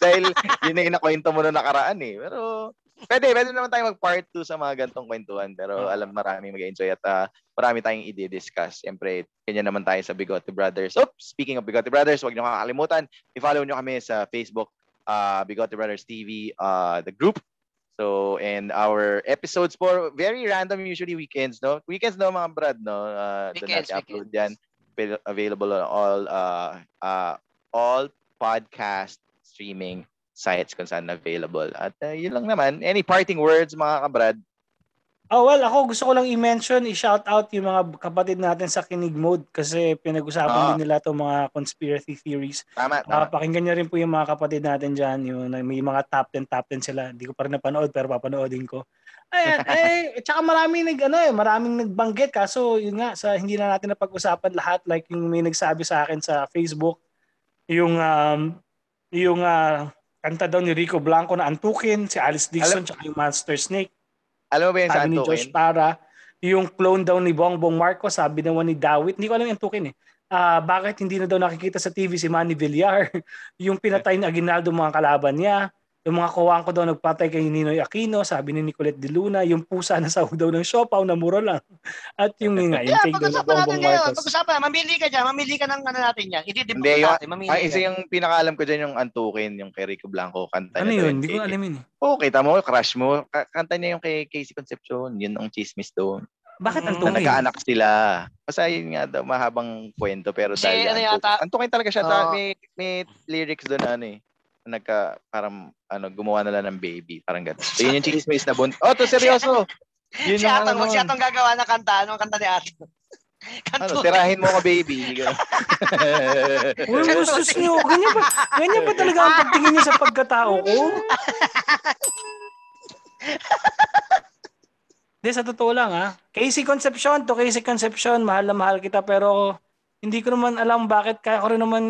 Dahil yun na inakwento mo na nakaraan eh. Pero pwede, pwede naman tayo mag-part two sa mga gantong kwentuhan. Pero alam, marami mag-enjoy at uh, marami tayong i-discuss. Siyempre, kanya naman tayo sa Bigoté Brothers. Oops, speaking of Bigoté Brothers, huwag niyo kakalimutan. I-follow niyo kami sa Facebook, uh, Bigoté Brothers T V, uh, the group. So, and our episodes for very random, usually weekends, no? Weekends, no, mga brad, no? Uh, weekends, weekends. Yan. Available on all uh, uh, all podcast streaming sites kung saan available. At uh, yun lang naman. Any parting words, mga kabrad? Oh, well, ako gusto ko lang i-mention, i-shout out yung mga kapatid natin sa Kinig Mode kasi pinag-usapan oh. din nila itong mga conspiracy theories. Tama, tama. Uh, pakinggan nyo rin po yung mga kapatid natin dyan. Yung, may mga top ten, top ten sila. Hindi ko pa rin napanood pero papanoodin ko. Ayan, eh, tsaka maraming, nag, ano, eh, maraming nagbanggit kaso yun nga, sa, hindi na natin napag-usapan lahat. Like yung may nagsabi sa akin sa Facebook, yung um, yung uh, kanta daw ni Rico Blanco na Antukin, si Alice Dixon, Alam- tsaka yung Master Snake. Alam mo ba yung sa Antukin? Sabi ni Josh Para, yung clone daw ni Bongbong Marcos, sabi naman ni Dawit, hindi ko alam yung Antukin eh. Uh, bakit hindi na daw nakikita sa T V si Manny Villar? Yung pinatay ni Aguinaldo mga kalaban niya. Yung mga kuwang ko daw nagpatay kay Ninoy Aquino, sabi ni Nicolette de Luna, yung pusa na sahog daw ng siopaw na muro lang. At yung nga, yung yeah, take daw ng Bongbong Marcos. Pag-usapan, mamili ka dyan, mamili ka ng ano natin yan. I-dip ko natin, mamili ay, ka. Isa yung pinakaalam ko dyan, yung Antukin, yung kay Rico Blanco, kanta ano niya. Ano yun? Hindi ko alam yun. Oo, kita mo, crush mo. Kanta niya yung kay K C Concepcion, yun ang chismis doon. Bakit Antukin? Nagkaanak sila. Basta yun nga daw, mahabang kwento. Pero dahil Antukin, Antukin talaga siya. May lyrics doon ano eh. Nagka, parang, ano, gumawa nila ng baby. Parang gano'n. So, yun yung chismis na bunt. Oh, to seryoso. Yun si Atong, ano, si Atong gagawa na kanta. Anong kanta ni Atong? Ano, tirahin mo ka, baby. Uy, gusto niyo. Ganyan ba, ganyan ba talaga ang pagtingin niyo sa pagkatao ko? Hindi, sa totoo lang, ha? K C Concepcion, to K C Concepcion, mahal na mahal kita, pero hindi ko naman alam bakit kaya ko rin naman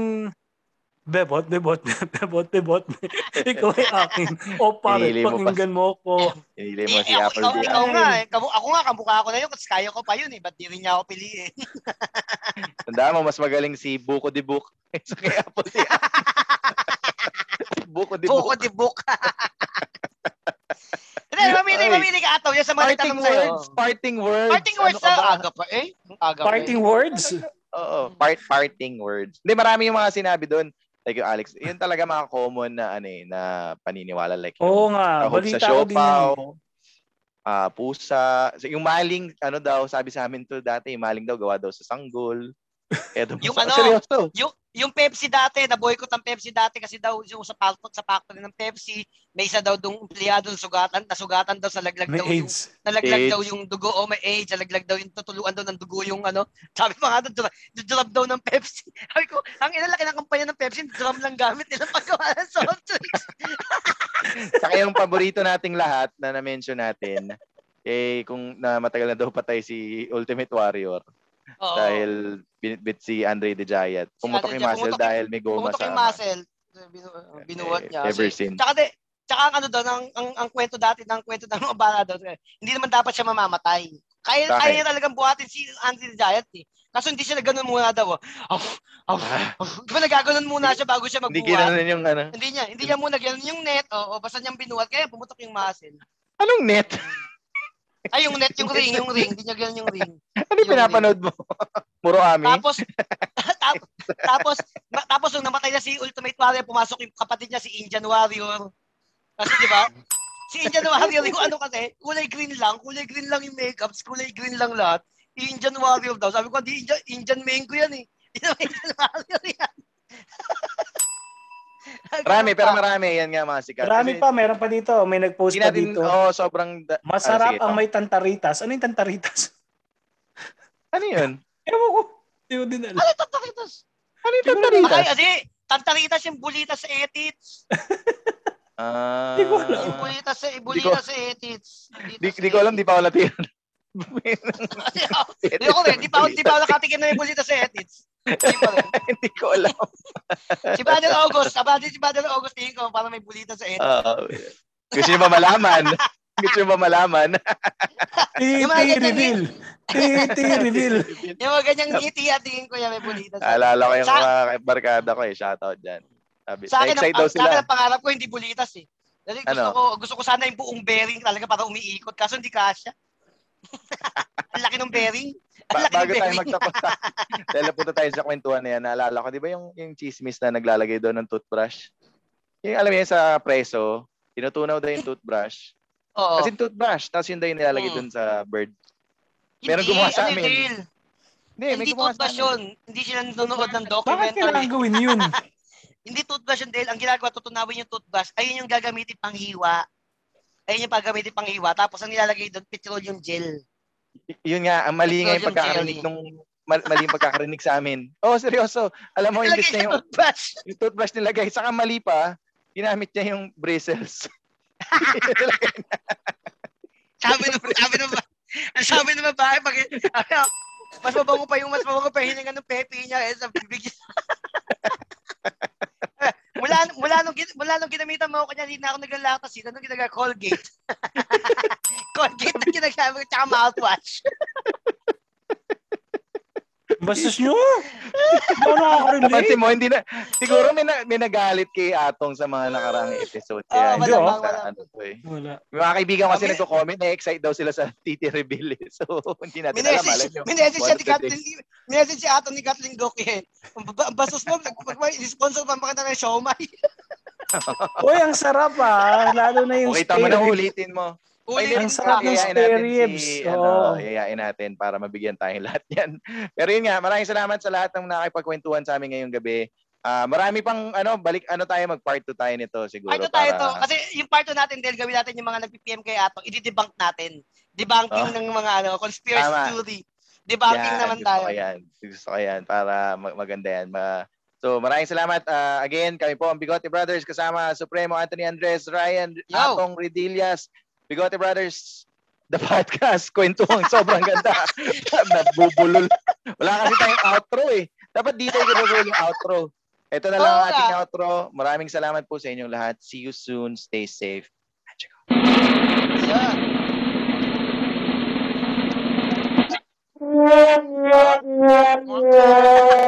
Bebot, bebot, bebot, bebot. Ikaw ay akin. O pare, pakinggan mo ko. Hili mo si Apple. Ikaw, ikaw nga eh. Ako nga, kamukha ko na yun. Kasi kaya ko pa yun eh. Ba't di rin niya ako piliin? Tandaan mo, mas magaling si Buko de Book. So kay Apple si Apple. Buko de Book. Buko de Book. Hindi, mamili, mamili ka Ataw. Yan sa mga itanong sa'yo. Parting words. Parting words. Parting words. Aga pa eh. Parting words? Oo, part parting words. Hindi, marami yung mga sinabi doon. Like yung Alex, yun talaga mga common na ano eh, na paniniwala like. Oo nga, balita ko din yun. Ah, pusa, yung maling ano daw, sabi sa amin to dati, maling daw gawa daw sa sanggol. Eto, yung ano, seryoso. yung yung Pepsi dati, naboykot ang Pepsi dati kasi daw yung sa paltot sa factory ng Pepsi, may isa daw dong empleyado sugatan, nasugatan daw sa laglag daw yung nalaglag daw yung dugo o may AIDS, nalaglag daw yung tutuluan daw ng dugo yung ano. Sabi pa nga doon, drop daw ng Pepsi. Sabi ko, ang inalaki ng kampanya ng Pepsi, drop lang gamit nila paggawa ng soft drinks. Saka yung paborito nating lahat na na-mention natin, eh kung na matagal na daw patay si Ultimate Warrior. Oo. Dahil binitbit si Andre De Giant. Pumutok si yung muscle pumutok, dahil may goma sa ama. Pumutok yung muscle. Binuhat niya. Ever so, since. Tsaka, de, tsaka ano doon, ang, ang, ang kwento dati, ang kwento ng mga bala doon, hindi naman dapat siya mamamatay. Kaya, okay. Kaya niya talagang buhatin si Andre De Giant eh. Kaso hindi siya nagganon muna daw. Oh, oh, oh. Di ba nagaganon muna siya bago siya magbuhat? Hindi ginanon yung ano? Hindi niya. Hindi niya muna ginanon yung net. O, o basta niyang binuhat. Kaya pumutok yung muscle. Anong net? Ay, yung net, yung ring, yung ring. Hindi niya gano'n yung ring. Ano yung pinapanood ring mo? Puro Ami? Tapos, tap, tapos, ma- tapos nung namatay na si Ultimate Warrior, pumasok yung kapatid niya, si Indian Warrior. Kasi, di ba? Si Indian Warrior, yung ano kasi, kulay green lang, kulay green lang yung makeups, kulay green lang lahat. Indian Warrior daw. Sabi ko, hindi, Indian, Indian main ko yan eh. Indian Warrior yan. Marami, pero marami. Yan nga mga sikat. Marami pa. Meron pa dito. May nagpost pa dito. Oh, sobrang... Da- Masarap ah, sige, ang may tantaritas. Ano yung tantaritas? Ano yun? Ewan ko. Ewan din alam. Ano yung tantaritas? Ano yung tantaritas? Ay, adi, tantaritas yung bulita sa etits. Ah. Di ko alam. Yung bulita sa, bulita sa etits. Di, di ko alam. Di pa wala tiyan. Di ko rin. Di pa, di pa wala katikin na yung bulita sa etits. Hindi ko alam. Si Badal August, abadi si Badal August tingin ko para may bulita sa ito. Uh, gusto niyo ba malaman? Gusto niyo ba malaman? T-T-Reveal. T-T-Reveal. Yung mga ganyang ngiti at tingin ko yan may bulita sa ito. Alala ko yung mga barkada ko eh. Shoutout dyan. Sa akin ang pangarap ko hindi bulitas eh. Gusto ko gusto ko sana yung buong bearing talaga para umiikot kaso hindi kasya. Ang laki ng bearing. Ba- bago tayo magtapos. Dahil napunta tayo sa kwentuhan na yan. Naalala ko, di ba yung, yung chismis na naglalagay doon ng toothbrush? Yung alam niya sa preso, tinutunaw daw yung toothbrush. Oo. Kasi toothbrush, tapos yun daw yung nilalagay hmm. doon sa bird. Meron gumawa sa amin. Hindi, hindi, hindi toothbrush yun. Hindi sila nanonood ng documentary. Bakit kailangan gawin yun? Hindi toothbrush yun, Dale. Ang ginagawa, tutunawin yung toothbrush. Ayun yung gagamitin pang hiwa. Ayun yung pagamitin pang hiwa. Tapos ang nilalagay doon, petroleum gel. Yun nga, ang mali nga yung pagkakarinig nung mali yung pagkakarinig sa amin. Oh, seryoso. Alam mo yung gusto niya yung toothbrush. Yung toothbrush nilagay. Saka mali pa, ginamit niya yung bristles. Sabi naman, sabi naman, sabi naman ba, pag, mas mabango pa yung, mas mabango pa yung hininga ng pepe niya. Eh, sa bibig niya. mula, mula, nung, mula nung ginamitan mo ako niya, hindi na ako naglalaktas. Yun, nung ginagawa, Colgate. Colgate na ginagamit ko, tsaka mouthwash. Bastos nyo? Napansin mo, hindi na, siguro may, na, may nagalit kay Atong sa mga nakaraang episode. Kaya, oh, wala, wala, wala, ano, eh. wala. May mga kaibigan kasi okay. Nagko-comment, na-excite daw sila sa Titi Reveal. So, hindi natin alam. Minessage siya ni Kathleen. Minessage si Atong ni Kathleen Gokien. Bastos mo, nag-sponsor pa makita ng Shomai. Uy, ang sarap ah. Lalo na yung okay, tama na ulitin mo. Ulitin ang sarap ng spare ribs. Si, oh. ano, yayain natin para mabigyan tayong lahat yan. Pero yun nga, maraming salamat sa lahat ng nakipagkwentuhan sa amin ngayong gabi. Uh, marami pang, ano, balik, ano tayo, mag-part two tayo nito siguro. Part two tayo ito. Para... Kasi yung part two natin, dahil gawin natin yung mga nag-P M kay Atong, i-debunk natin. Debunking oh. ng mga, ano, conspiracy tama. Theory. Debunking yan, naman tayo. Yan. Gusto ko yan. Para mag- maganda yan. Ma- So, maraming salamat. Uh, again, kami po ang Bigoté Brothers kasama Supremo, Anthony Andres, Ryan, Yo. Atong Redilias, Bigoté Brothers, the podcast. Kwentuhang sobrang ganda. Nagbubulol. Wala kasi tayong outro eh. Dapat dito yung outro. Ito na lang ang ating outro. Maraming salamat po sa inyong lahat. See you soon. Stay safe. Magical. Yeah.